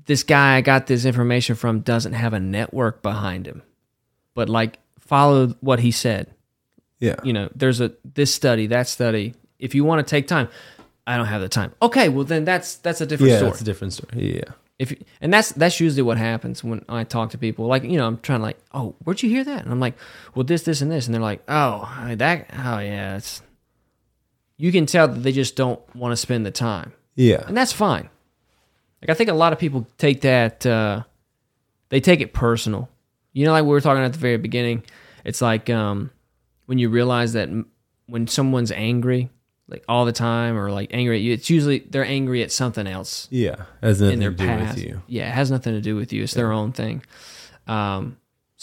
this guy I got this information from doesn't have a network behind him, but like follow what he said. Yeah, you know, there's this study, that study. If you want to take time. I don't have the time. Okay, well then that's a different story. Yeah, that's a different story. Yeah. And that's usually what happens when I talk to people. Like, you know, I'm trying to like, oh, where'd you hear that? And I'm like, well, this, and this. And they're like, oh, yeah. It's, you can tell that they just don't want to spend the time. Yeah. And that's fine. Like, I think a lot of people take that, they take it personal. You know, like we were talking at the very beginning, it's like when you realize that when someone's angry, like all the time, or like angry at you, it's usually they're angry at something else. Yeah, has nothing to do with you. Yeah, it has nothing to do with you. It's their own thing. So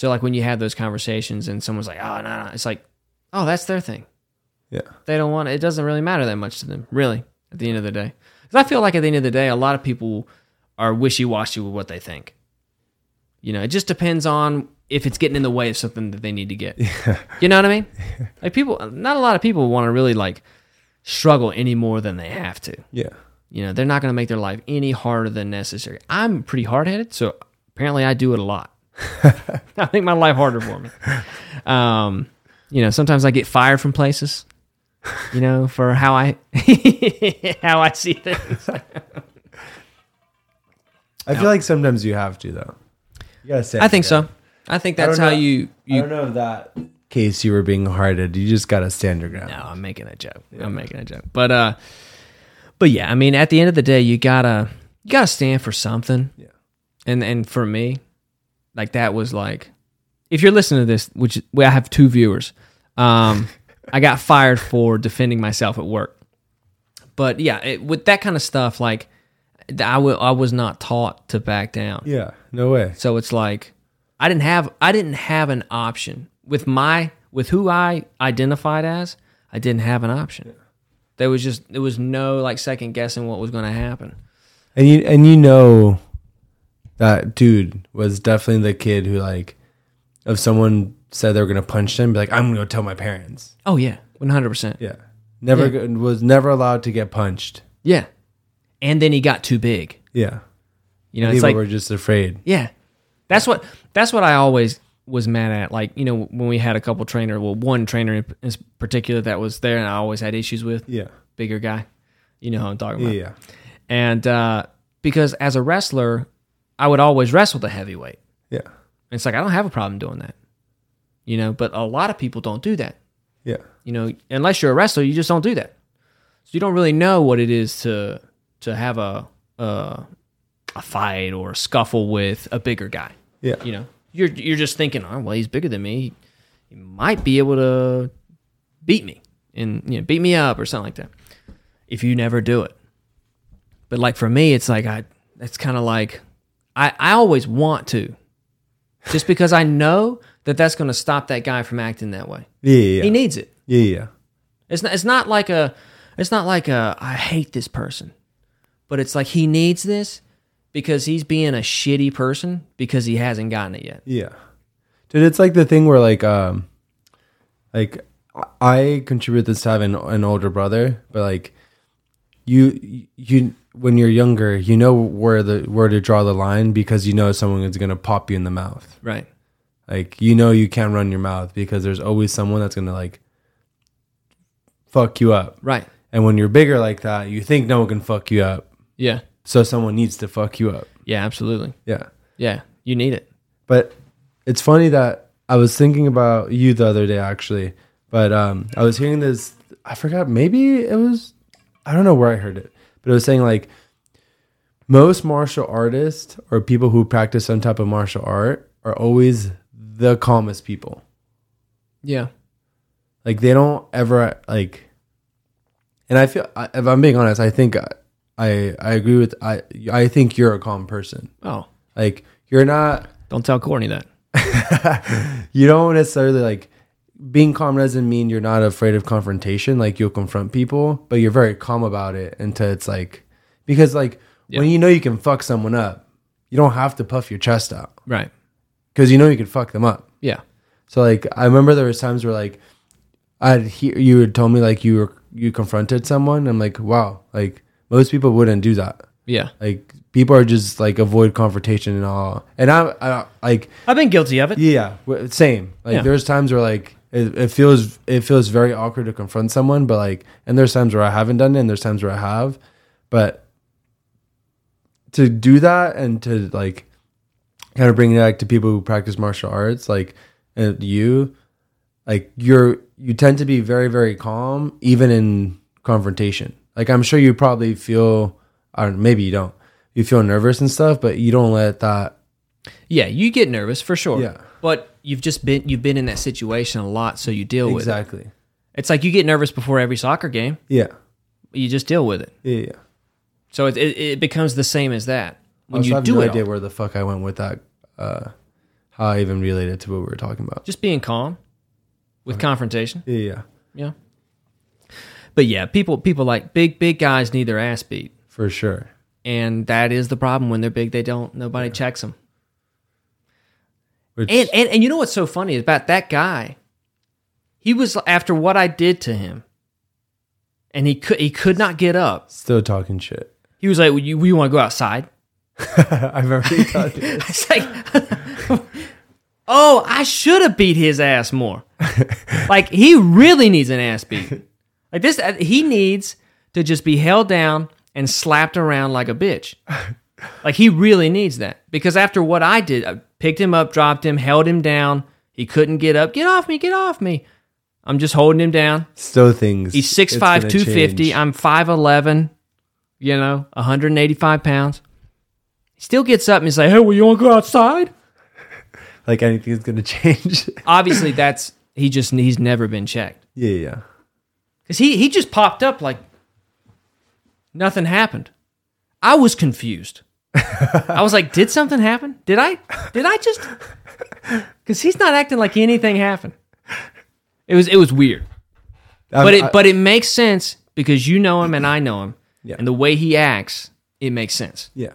like when you have those conversations and someone's like, "Oh no," it's like, "Oh, that's their thing." Yeah, they don't want it. It doesn't really matter that much to them, really. At the end of the day, because I feel like at the end of the day, a lot of people are wishy-washy with what they think. You know, it just depends on if it's getting in the way of something that they need to get. Yeah. You know what I mean? Yeah. Like people, not a lot of people want to really like struggle any more than they have to. Yeah. You know, they're not going to make their life any harder than necessary. I'm pretty hard-headed, so apparently I do it a lot. I make my life harder for me. You know, sometimes I get fired from places, you know, for how I how I see things. I feel like sometimes you have to, though. You gotta say, I think so. I think that's how you... I don't know that... case you were being hearted, you just gotta stand your ground. No, I'm making a joke. Yeah. I'm making a joke. But yeah, I mean, at the end of the day, you gotta stand for something. Yeah. And for me, like that was like, if you're listening to this, which I have 2 viewers, I got fired for defending myself at work. But yeah, with that kind of stuff, like I was not taught to back down. Yeah, no way. So it's like I didn't have an option. With who I identified as, I didn't have an option. Yeah. There was no like second guessing what was going to happen. And you know that dude was definitely the kid who, like, if someone said they were going to punch him, be like, I'm going to go tell my parents. Oh, yeah. 100%. Yeah. Was never allowed to get punched. Yeah. And then he got too big. Yeah. You know, people were just afraid. Yeah. That's what I always was mad at. Like, you know, when we had a couple trainer, well, one trainer in particular that was there and I always had issues with. Yeah. Bigger guy. You know who I'm talking about. Yeah. And because as a wrestler, I would always wrestle the heavyweight. Yeah. And it's like, I don't have a problem doing that. You know, but a lot of people don't do that. Yeah. You know, unless you're a wrestler, you just don't do that. So you don't really know what it is to have a fight or a scuffle with a bigger guy. Yeah. You know, you're just thinking, oh, well, he's bigger than me. He might be able to beat me and, you know, beat me up or something like that if you never do it. But like for me, it's like, it's kind of like, I always want to, just because I know that's going to stop that guy from acting that way. Yeah. He needs it. Yeah. It's not like I hate this person, but it's like he needs this because he's being a shitty person because he hasn't gotten it yet. Yeah. Dude, it's like the thing where like I contribute this to having an older brother, but like you when you're younger, you know where to draw the line because you know someone is going to pop you in the mouth. Right. Like, you know you can't run your mouth because there's always someone that's going to, like, fuck you up. Right. And when you're bigger like that, you think no one can fuck you up. Yeah. So someone needs to fuck you up. Yeah, absolutely. Yeah. Yeah, you need it. But it's funny that I was thinking about you the other day, actually. But I was hearing this, I forgot, maybe it was, I don't know where I heard it. But it was saying, like, most martial artists or people who practice some type of martial art are always the calmest people. Yeah. Like, they don't ever, like... And I feel, if I'm being honest, I think I agree with... I think you're a calm person. Oh. Like, you're not... Don't tell Courtney that. You don't necessarily, like... Being calm doesn't mean you're not afraid of confrontation. Like, you'll confront people, but you're very calm about it until it's, like... Because, like, when you know you can fuck someone up, you don't have to puff your chest out. Right. Because you know you could fuck them up. Yeah. So, like, I remember there was times where, like... you would tell me, like, you confronted someone. I'm like, wow, like, most people wouldn't do that. Yeah. Like, people are just, like, avoid confrontation and all. And I like... I've been guilty of it. Yeah. Same. Like, there's times where, like, it feels very awkward to confront someone, but, like... And there's times where I haven't done it, and there's times where I have. But to do that and to, like, kind of bring it back to people who practice martial arts, like, and you... Like, you tend to be very, very calm, even in confrontation. Like, I'm sure you probably feel, I don't know, maybe you don't, you feel nervous and stuff, but you don't let that. Yeah, you get nervous for sure. Yeah. But you've been in that situation a lot, so you deal with it. Exactly. It's like you get nervous before every soccer game. Yeah. You just deal with it. Yeah. So it becomes the same as that. When you do it, I have no idea where the fuck I went with that, how I even related to what we were talking about. Just being calm. With confrontation? Yeah. Yeah. But yeah, people like big guys need their ass beat. For sure. And that is the problem. When they're big, nobody checks them. Which... And you know what's so funny about that guy? He was, after what I did to him, and he could not get up. Still talking shit. He was like, well, you want to go outside? I remember you talking shit. It's like... Oh, I should have beat his ass more. Like, he really needs an ass beat. Like, this, he needs to just be held down and slapped around like a bitch. Like, he really needs that. Because after what I did, I picked him up, dropped him, held him down. He couldn't get up. Get off me. I'm just holding him down. Still things. He's 6'5", 250. Change. I'm 5'11", 185 pounds. He still gets up and he's like, hey, well, you want to go outside? Like, anything's going to change. Obviously, he's never been checked. Yeah. Because he just popped up like nothing happened. I was confused. I was like, did something happen? Did I just? Because he's not acting like anything happened. It was weird. But it makes sense because you know him and I know him. Yeah. And the way he acts, it makes sense. Yeah.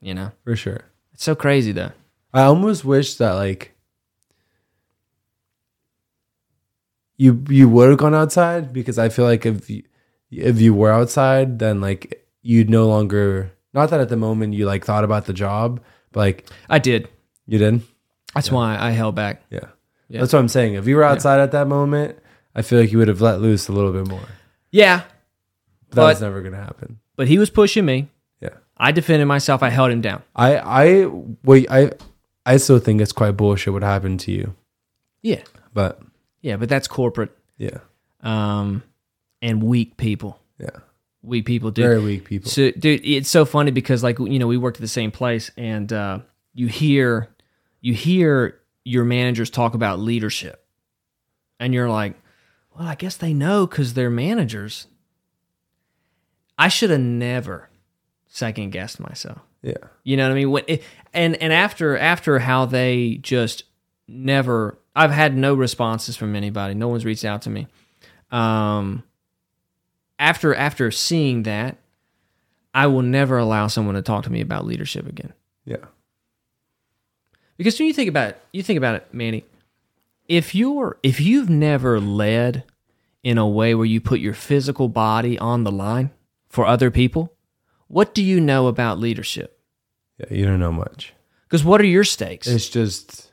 you know? For sure. It's so crazy, though. I almost wish that, like, you would have gone outside, because I feel like if you were outside, then, like, you'd no longer... Not that at the moment you, like, thought about the job, but, like... I did. You did? That's why I held back. Yeah. Yeah. That's what I'm saying. If you were outside at that moment, I feel like you would have let loose a little bit more. Yeah. But that's never going to happen. But he was pushing me. Yeah. I defended myself. I held him down. I still think it's quite bullshit what happened to you. Yeah. But that's corporate. Yeah. And weak people. Yeah. Weak people, dude. Very weak people. So, dude, it's so funny because, like, you know, we worked at the same place, and you hear your managers talk about leadership, and you're like, well, I guess they know because they're managers. I should have never second guessed myself. Yeah, you know what I mean. After how they just never, I've had no responses from anybody. No one's reached out to me. After seeing that, I will never allow someone to talk to me about leadership again. Yeah. Because when you think about it, Manny, if you've never led in a way where you put your physical body on the line for other people, what do you know about leadership? Yeah, you don't know much. Because what are your stakes? It's just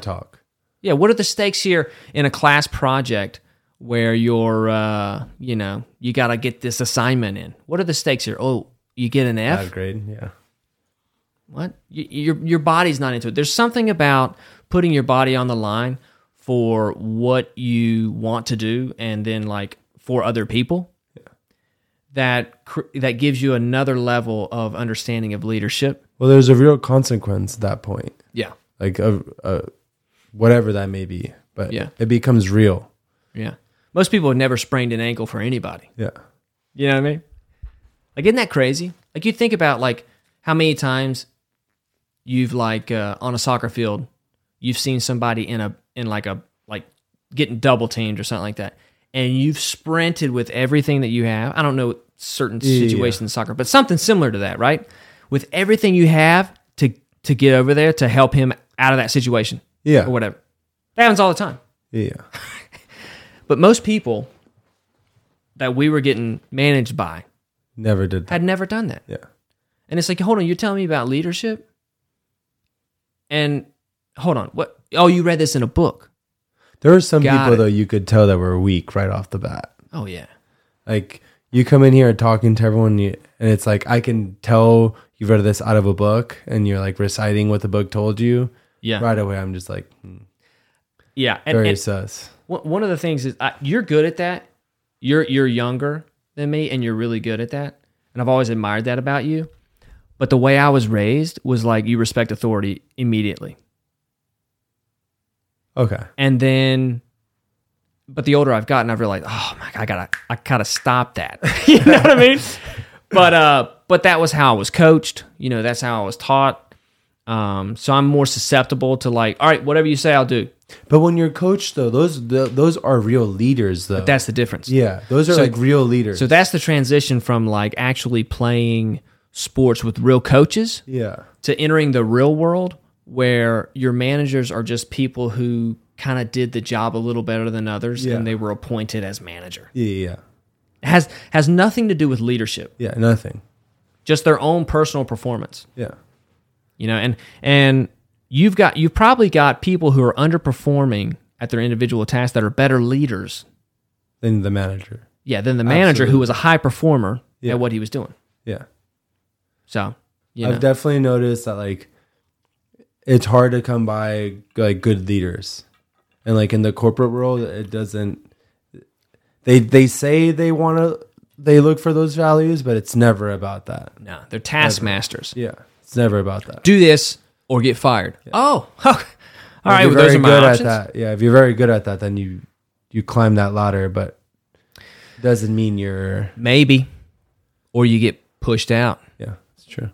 talk. Yeah, what are the stakes here in a class project where you're, you know, you got to get this assignment in? What are the stakes here? Oh, you get an F? Bad grade, yeah. What? Your body's not into it. There's something about putting your body on the line for what you want to do, and then, like, for other people, that gives you another level of understanding of leadership. Well, there's a real consequence at that point. Yeah. Like whatever that may be, but it becomes real. Yeah. Most people have never sprained an ankle for anybody. Yeah. You know what I mean? Like, isn't that crazy? Like, you think about, like, how many times you've, like, on a soccer field, you've seen somebody in getting double teamed or something like that, and you've sprinted with everything that you have. I don't know certain situations in soccer, but something similar to that, right? With everything you have to get over there to help him out of that situation, or whatever. That happens all the time. Yeah. But most people that we were getting managed by had never done that. Yeah. And it's like, hold on, you're telling me about leadership? And hold on, what? Oh, you read this in a book. There are some people, though, you could tell that were weak right off the bat. Oh, yeah. Like, you come in here talking to everyone, and it's like, I can tell you've read this out of a book, and you're, like, reciting what the book told you. Yeah. Right away, I'm just like, yeah. Very sus. One of the things is, you're good at that. You're younger than me, and you're really good at that. And I've always admired that about you. But the way I was raised was like, you respect authority immediately. Okay. And then, but the older I've gotten, I've realized, oh my God, I gotta stop that. You know what I mean? But that was how I was coached. You know, that's how I was taught. So I'm more susceptible to, like, all right, whatever you say, I'll do. But when you're coached, though, those are real leaders, though. But that's the difference. Yeah, those are like real leaders. So that's the transition from, like, actually playing sports with real coaches to entering the real world, where your managers are just people who kind of did the job a little better than others, and they were appointed as manager. Yeah. It has nothing to do with leadership. Yeah, nothing. Just their own personal performance. Yeah. You know, and you've probably got people who are underperforming at their individual tasks that are better leaders than the manager. Yeah, than the manager, who was a high performer at what he was doing. Yeah. So, I've definitely noticed that, like, it's hard to come by, like, good leaders. And, like, in the corporate world, it doesn't, they say they look for those values, but it's never about that. No, they're taskmasters. Yeah. It's never about that. Do this or get fired. Yeah. Oh, all right. Well, those are my options. At that, yeah. If you're very good at that, then you climb that ladder, but it doesn't mean you're maybe, or you get pushed out. Yeah. True.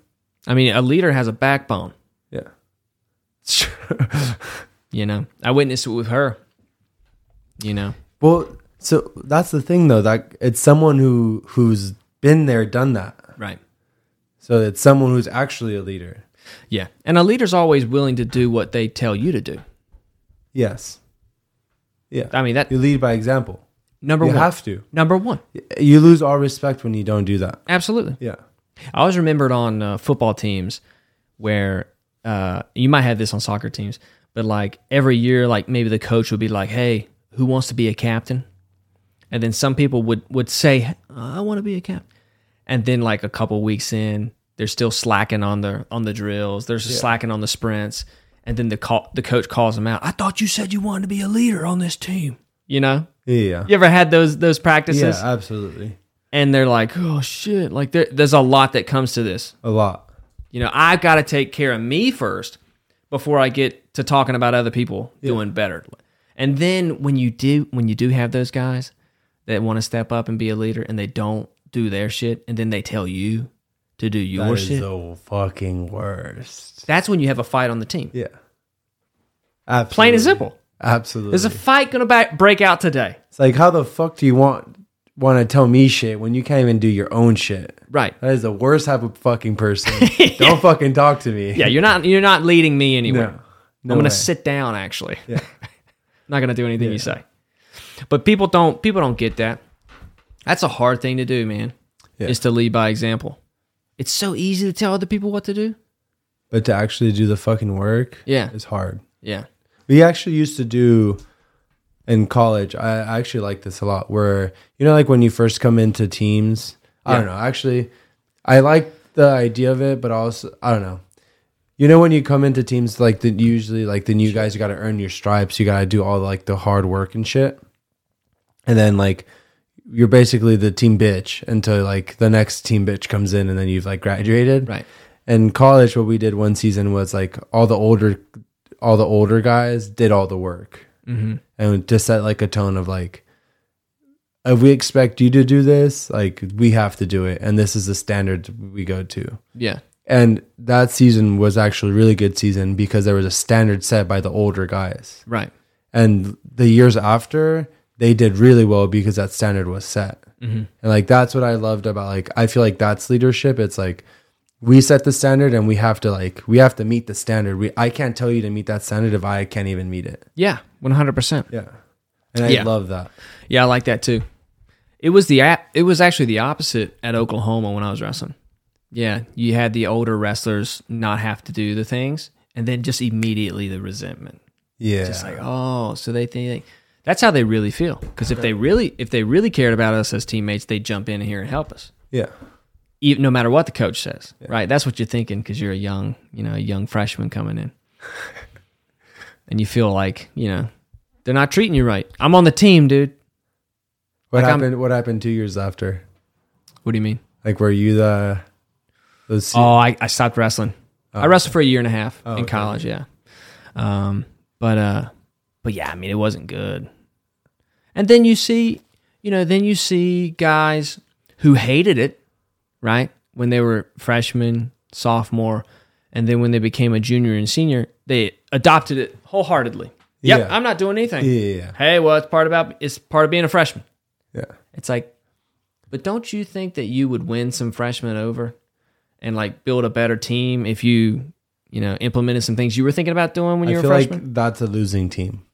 I mean, a leader has a backbone. Yeah. You know, I witnessed it with her, you know. Well, so that's the thing, though, that it's someone who's been there, done that. Right. So it's someone who's actually a leader. Yeah. And a leader's always willing to do what they tell you to do. Yes. Yeah. I mean, that... You lead by example. Number one. You have to. Number one. You lose all respect when you don't do that. Absolutely. Yeah. I always remembered on football teams where... you might have this on soccer teams, but like every year, like maybe the coach would be like, hey, who wants to be a captain? And then some people would say, I want to be a captain. And then like a couple weeks in, they're still slacking on the drills. They're slacking on the sprints. And then the coach calls them out. I thought you said you wanted to be a leader on this team. You know? Yeah. You ever had those practices? Yeah, absolutely. And they're like, oh shit. Like there's a lot that comes to this. A lot. You know, I've got to take care of me first before I get to talking about other people doing better. And then when you do have those guys that want to step up and be a leader and they don't do their shit and then they tell you to do your shit. That is the fucking worst. That's when you have a fight on the team. Yeah. Absolutely. Plain and simple. Absolutely. There's a fight going to break out today. It's like, how the fuck do you want to tell me shit when you can't even do your own shit? Right. That is the worst type of fucking person. Yeah. Don't fucking talk to me. Yeah, you're not leading me anywhere. No I'm going to sit down, actually. Yeah. I'm not going to do anything you say. But people don't get that. That's a hard thing to do, man. Yeah. Is to lead by example. It's so easy to tell other people what to do. But to actually do the fucking work is hard. Yeah. We actually used to do... In college, I actually like this a lot where, you know, like when you first come into teams, I don't know. Actually, I like the idea of it, but also, I don't know. You know, when you come into teams, like usually like the new guys, you got to earn your stripes. You got to do all like the hard work and shit. And then like, you're basically the team bitch until like the next team bitch comes in and then you've like graduated. Right. In college, what we did one season was like all the older guys did all the work. Mm-hmm. And to set like a tone of like, if we expect you to do this, like we have to do it, and this is the standard we go to. Yeah. And that season was actually a really good season because there was a standard set by the older guys. Right. And the years after, they did really well because that standard was set. Mm-hmm. And like that's what I loved about like I feel like that's leadership. It's like we set the standard and we have to meet the standard. I can't tell you to meet that standard if I can't even meet it. Yeah, 100%. Yeah. And I love that. Yeah, I like that too. It was actually the opposite at Oklahoma when I was wrestling. Yeah, you had the older wrestlers not have to do the things and then just immediately the resentment. Yeah. Just like, oh, so they think that's how they really feel, because if they really cared about us as teammates, they'd jump in here and help us. Yeah. Even, no matter what the coach says, right? That's what you're thinking because you're a young freshman coming in. And you feel like, you know, they're not treating you right. I'm on the team, dude. What happened 2 years after? What do you mean? Like, were you I stopped wrestling. Oh, I wrestled for a year and a half in college, yeah. But yeah, I mean, it wasn't good. And then you see guys who hated it, right? When they were freshman, sophomore, and then when they became a junior and senior, they adopted it wholeheartedly. Yep, yeah. I'm not doing anything. Yeah. Hey, well, it's part of being a freshman. Yeah. It's like, but don't you think that you would win some freshmen over and like build a better team if you implemented some things you were thinking about doing when you were a freshman? I feel like that's a losing team.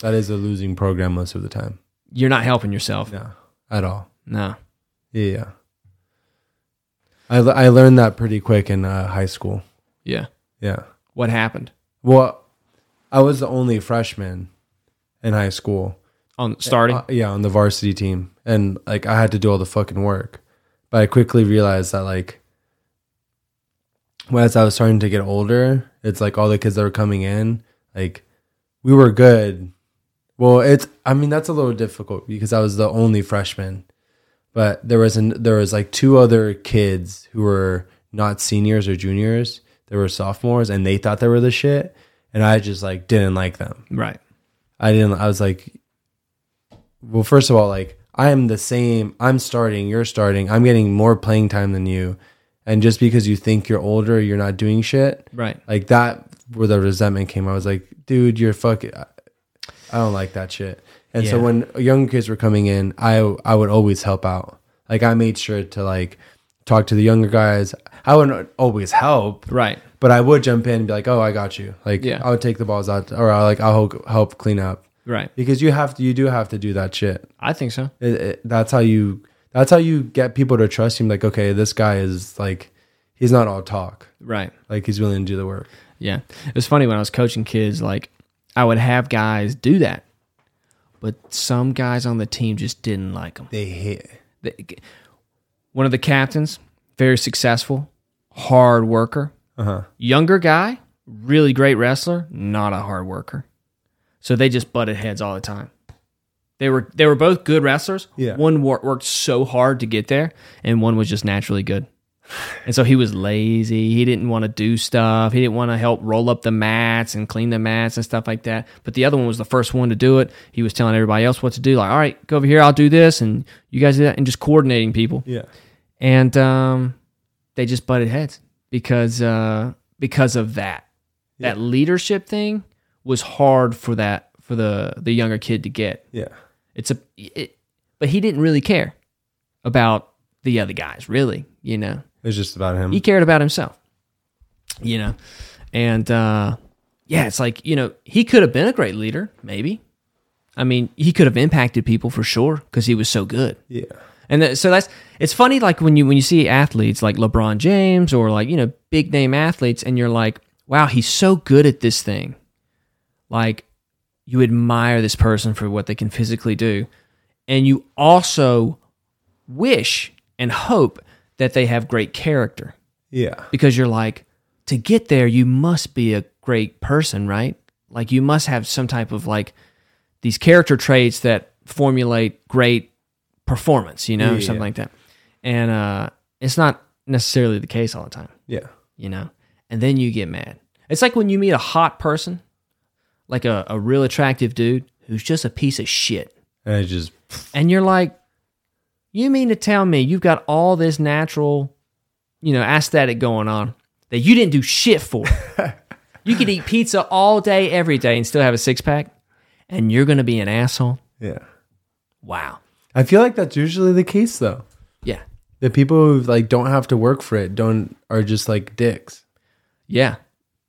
That is a losing program most of the time. You're not helping yourself. No, at all. No. Yeah. I learned that pretty quick in high school. Yeah. Yeah. What happened? Well, I was the only freshman in high school. On the varsity team. And like I had to do all the fucking work. But I quickly realized that like as I was starting to get older, it's like all the kids that were coming in, like we were good. Well, that's a little difficult because I was the only freshman. But there was like two other kids who were not seniors or juniors. They were sophomores, and they thought they were the shit. And I just like didn't like them. Right. I was like, well, first of all, like I am the same. I'm starting. You're starting. I'm getting more playing time than you. And just because you think you're older, you're not doing shit. Right. Like that, where the resentment came. I was like, dude, you're fucking. I don't like that shit. And so when young kids were coming in, I would always help out. Like I made sure to like talk to the younger guys. I wouldn't always help, right? But I would jump in and be like, "Oh, I got you." Like, yeah. I would take the balls out, or I'll help clean up, right? Because you do have to do that shit. I think so. That's how you get people to trust you. Like, okay, this guy is like, he's not all talk, right? Like, he's willing to do the work. Yeah, it's funny when I was coaching kids, like I would have guys do that, but some guys on the team just didn't like them. They hate. One of the captains, very successful, hard worker. Uh-huh. Younger guy, really great wrestler, not a hard worker. So they just butted heads all the time. They were both good wrestlers. Yeah. One worked so hard to get there, and one was just naturally good. And so he was lazy. He didn't want to do stuff. He didn't want to help roll up the mats and clean the mats and stuff like that. But the other one was the first one to do it. He was telling everybody else what to do. Like, all right, go over here. I'll do this. And you guys do that. And just coordinating people. Yeah. And they just butted heads because of that. Yeah. That leadership thing was hard for the younger kid to get. Yeah. But he didn't really care about the other guys, really, you know. It was just about him. He cared about himself, you know. And yeah, it's like, you know, he could have been a great leader, maybe. I mean, he could have impacted people for sure because he was so good. Yeah. And so that's, it's funny, like when you see athletes like LeBron James or like, you know, big name athletes, and you're like, wow, he's so good at this thing. Like, you admire this person for what they can physically do, and you also wish and hope that they have great character. Yeah. Because you're like, to get there, you must be a great person, right? Like, you must have some type of, like, these character traits that formulate great performance, you know, or something like that. And it's not necessarily the case all the time. Yeah. You know? And then you get mad. It's like when you meet a hot person, like a real attractive dude who's just a piece of shit. And you're like, you mean to tell me you've got all this natural, you know, aesthetic going on that you didn't do shit for? You could eat pizza all day, every day, and still have a six-pack, and you're going to be an asshole? Yeah. Wow. I feel like that's usually the case, though. Yeah. The people who, like, don't have to work for it are just, like, dicks. Yeah.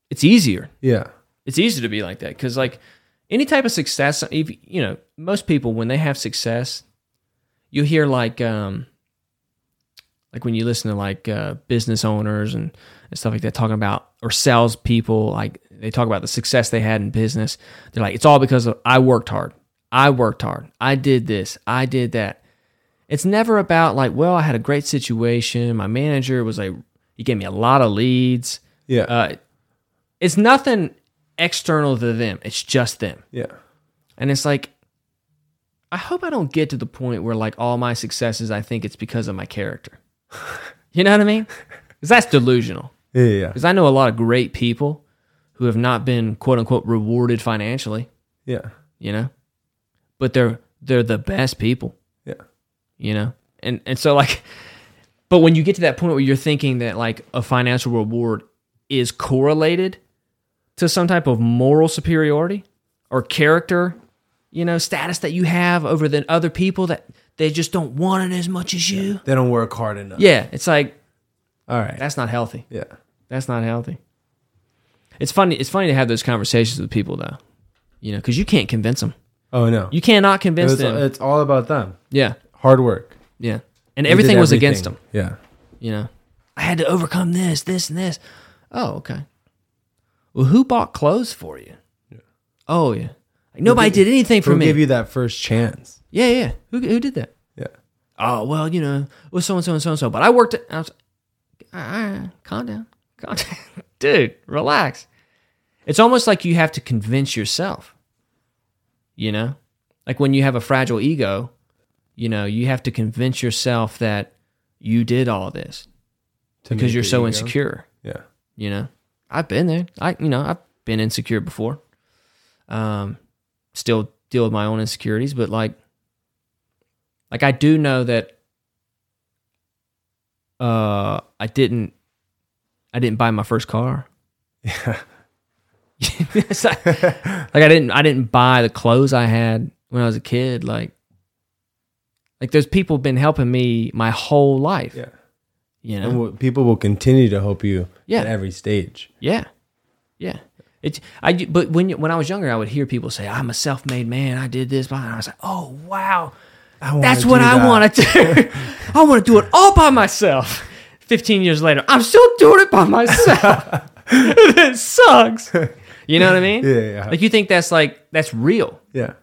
It's easier. Yeah. It's easier to be like that because, like, any type of success, if, you know, most people, when they have success... You hear like when you listen to like business owners and stuff like that talking about, or salespeople, like they talk about the success they had in business. They're like, it's all because of I worked hard. I did this. I did that. It's never about like, well, I had a great situation. My manager was like, he gave me a lot of leads. Yeah. It's nothing external to them. It's just them. Yeah. And it's like, I hope I don't get to the point where, like, all my successes, I think it's because of my character. You know what I mean? Because that's delusional. Yeah. Because I know a lot of great people who have not been, quote unquote, rewarded financially. Yeah. You know? But they're the best people. Yeah. You know? And so, like, but when you get to that point where you're thinking that, like, a financial reward is correlated to some type of moral superiority or character, you know, status that you have over the other people, that they just don't want it as much as you. Yeah, they don't work hard enough. Yeah, it's like, all right, that's not healthy. Yeah, that's not healthy. It's funny. It's funny to have those conversations with people, though. You know, because you can't convince them. Oh no, you cannot convince them. It's all about them. Yeah, hard work. Yeah, and everything was against them. Yeah, you know, I had to overcome this, this, and this. Oh, okay. Well, who bought clothes for you? Yeah. Oh yeah. Nobody did anything for me. Who gave you that first chance? Yeah, yeah. Who did that? Yeah. Oh, well, you know, it was so-and-so and so-and-so. But I worked it. I was like, all right, calm down. Dude, relax. It's almost like you have to convince yourself, you know? Like when you have a fragile ego, you know, you have to convince yourself that you did all this because you're so insecure. Yeah. You know? I've been there. I've been insecure before. Still deal with my own insecurities, but like I do know that I didn't buy my first car. Yeah. I didn't buy the clothes I had when I was a kid. Like there's people been helping me my whole life. Yeah. You know, and people will continue to help you at every stage. Yeah, yeah. But when I was younger, I would hear people say, "I'm a self-made man. I did this," and I was like, "Oh wow, that's what I want to do. I want to do it all by myself." 15 years later, I'm still doing it by myself. It sucks. You know what I mean? Yeah. Like you think that's real. Yeah.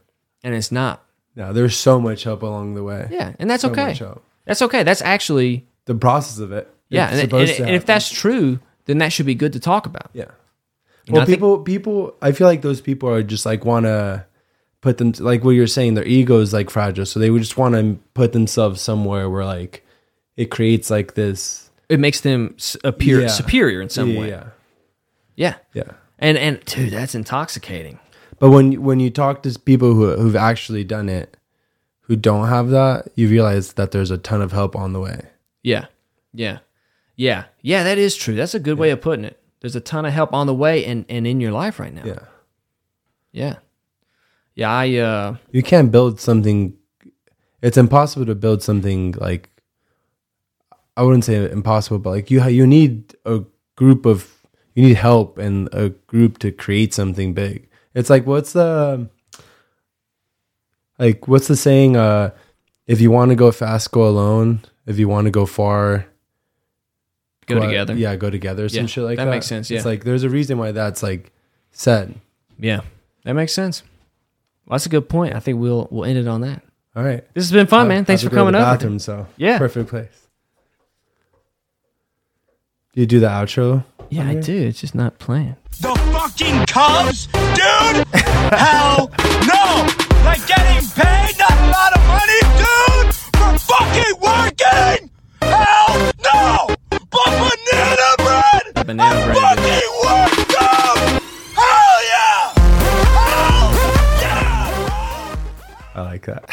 And it's not. No, there's so much help along the way. Yeah, and that's so okay. Much help. That's okay. That's actually the process of it. Yeah, and if that's true, then that should be good to talk about. Yeah. You well, people, I feel like those people are just like want to put them, like what you're saying, their ego is like fragile. So they would just want to put themselves somewhere where like it creates like this. It makes them appear superior in some way. Yeah. And dude, that's intoxicating. But when you talk to people who've actually done it, who don't have that, you realize that there's a ton of help on the way. Yeah. That is true. That's a good way of putting it. There's a ton of help on the way and in your life right now. Yeah. I you can't build something. It's impossible to build something like. I wouldn't say impossible, but like you need you need help and a group to create something big. It's like what's the saying? If you want to go fast, go alone. If you want to go far, go together. Yeah, go together. Some shit like that. That makes sense. Yeah, it's like there's a reason why that's like said. Yeah, that makes sense. Well, that's a good point. I think we'll end it on that. All right, this has been fun, man. Thanks for coming up. Bathroom, so perfect place. Do you do the outro? Yeah, I do. It's just not playing. The fucking Cubs, dude. Hell no! Like getting paid that amount of money, dude, for fucking working. Hell no! But banana bread. Fucking worked up! Hell yeah! Hell yeah! I like that.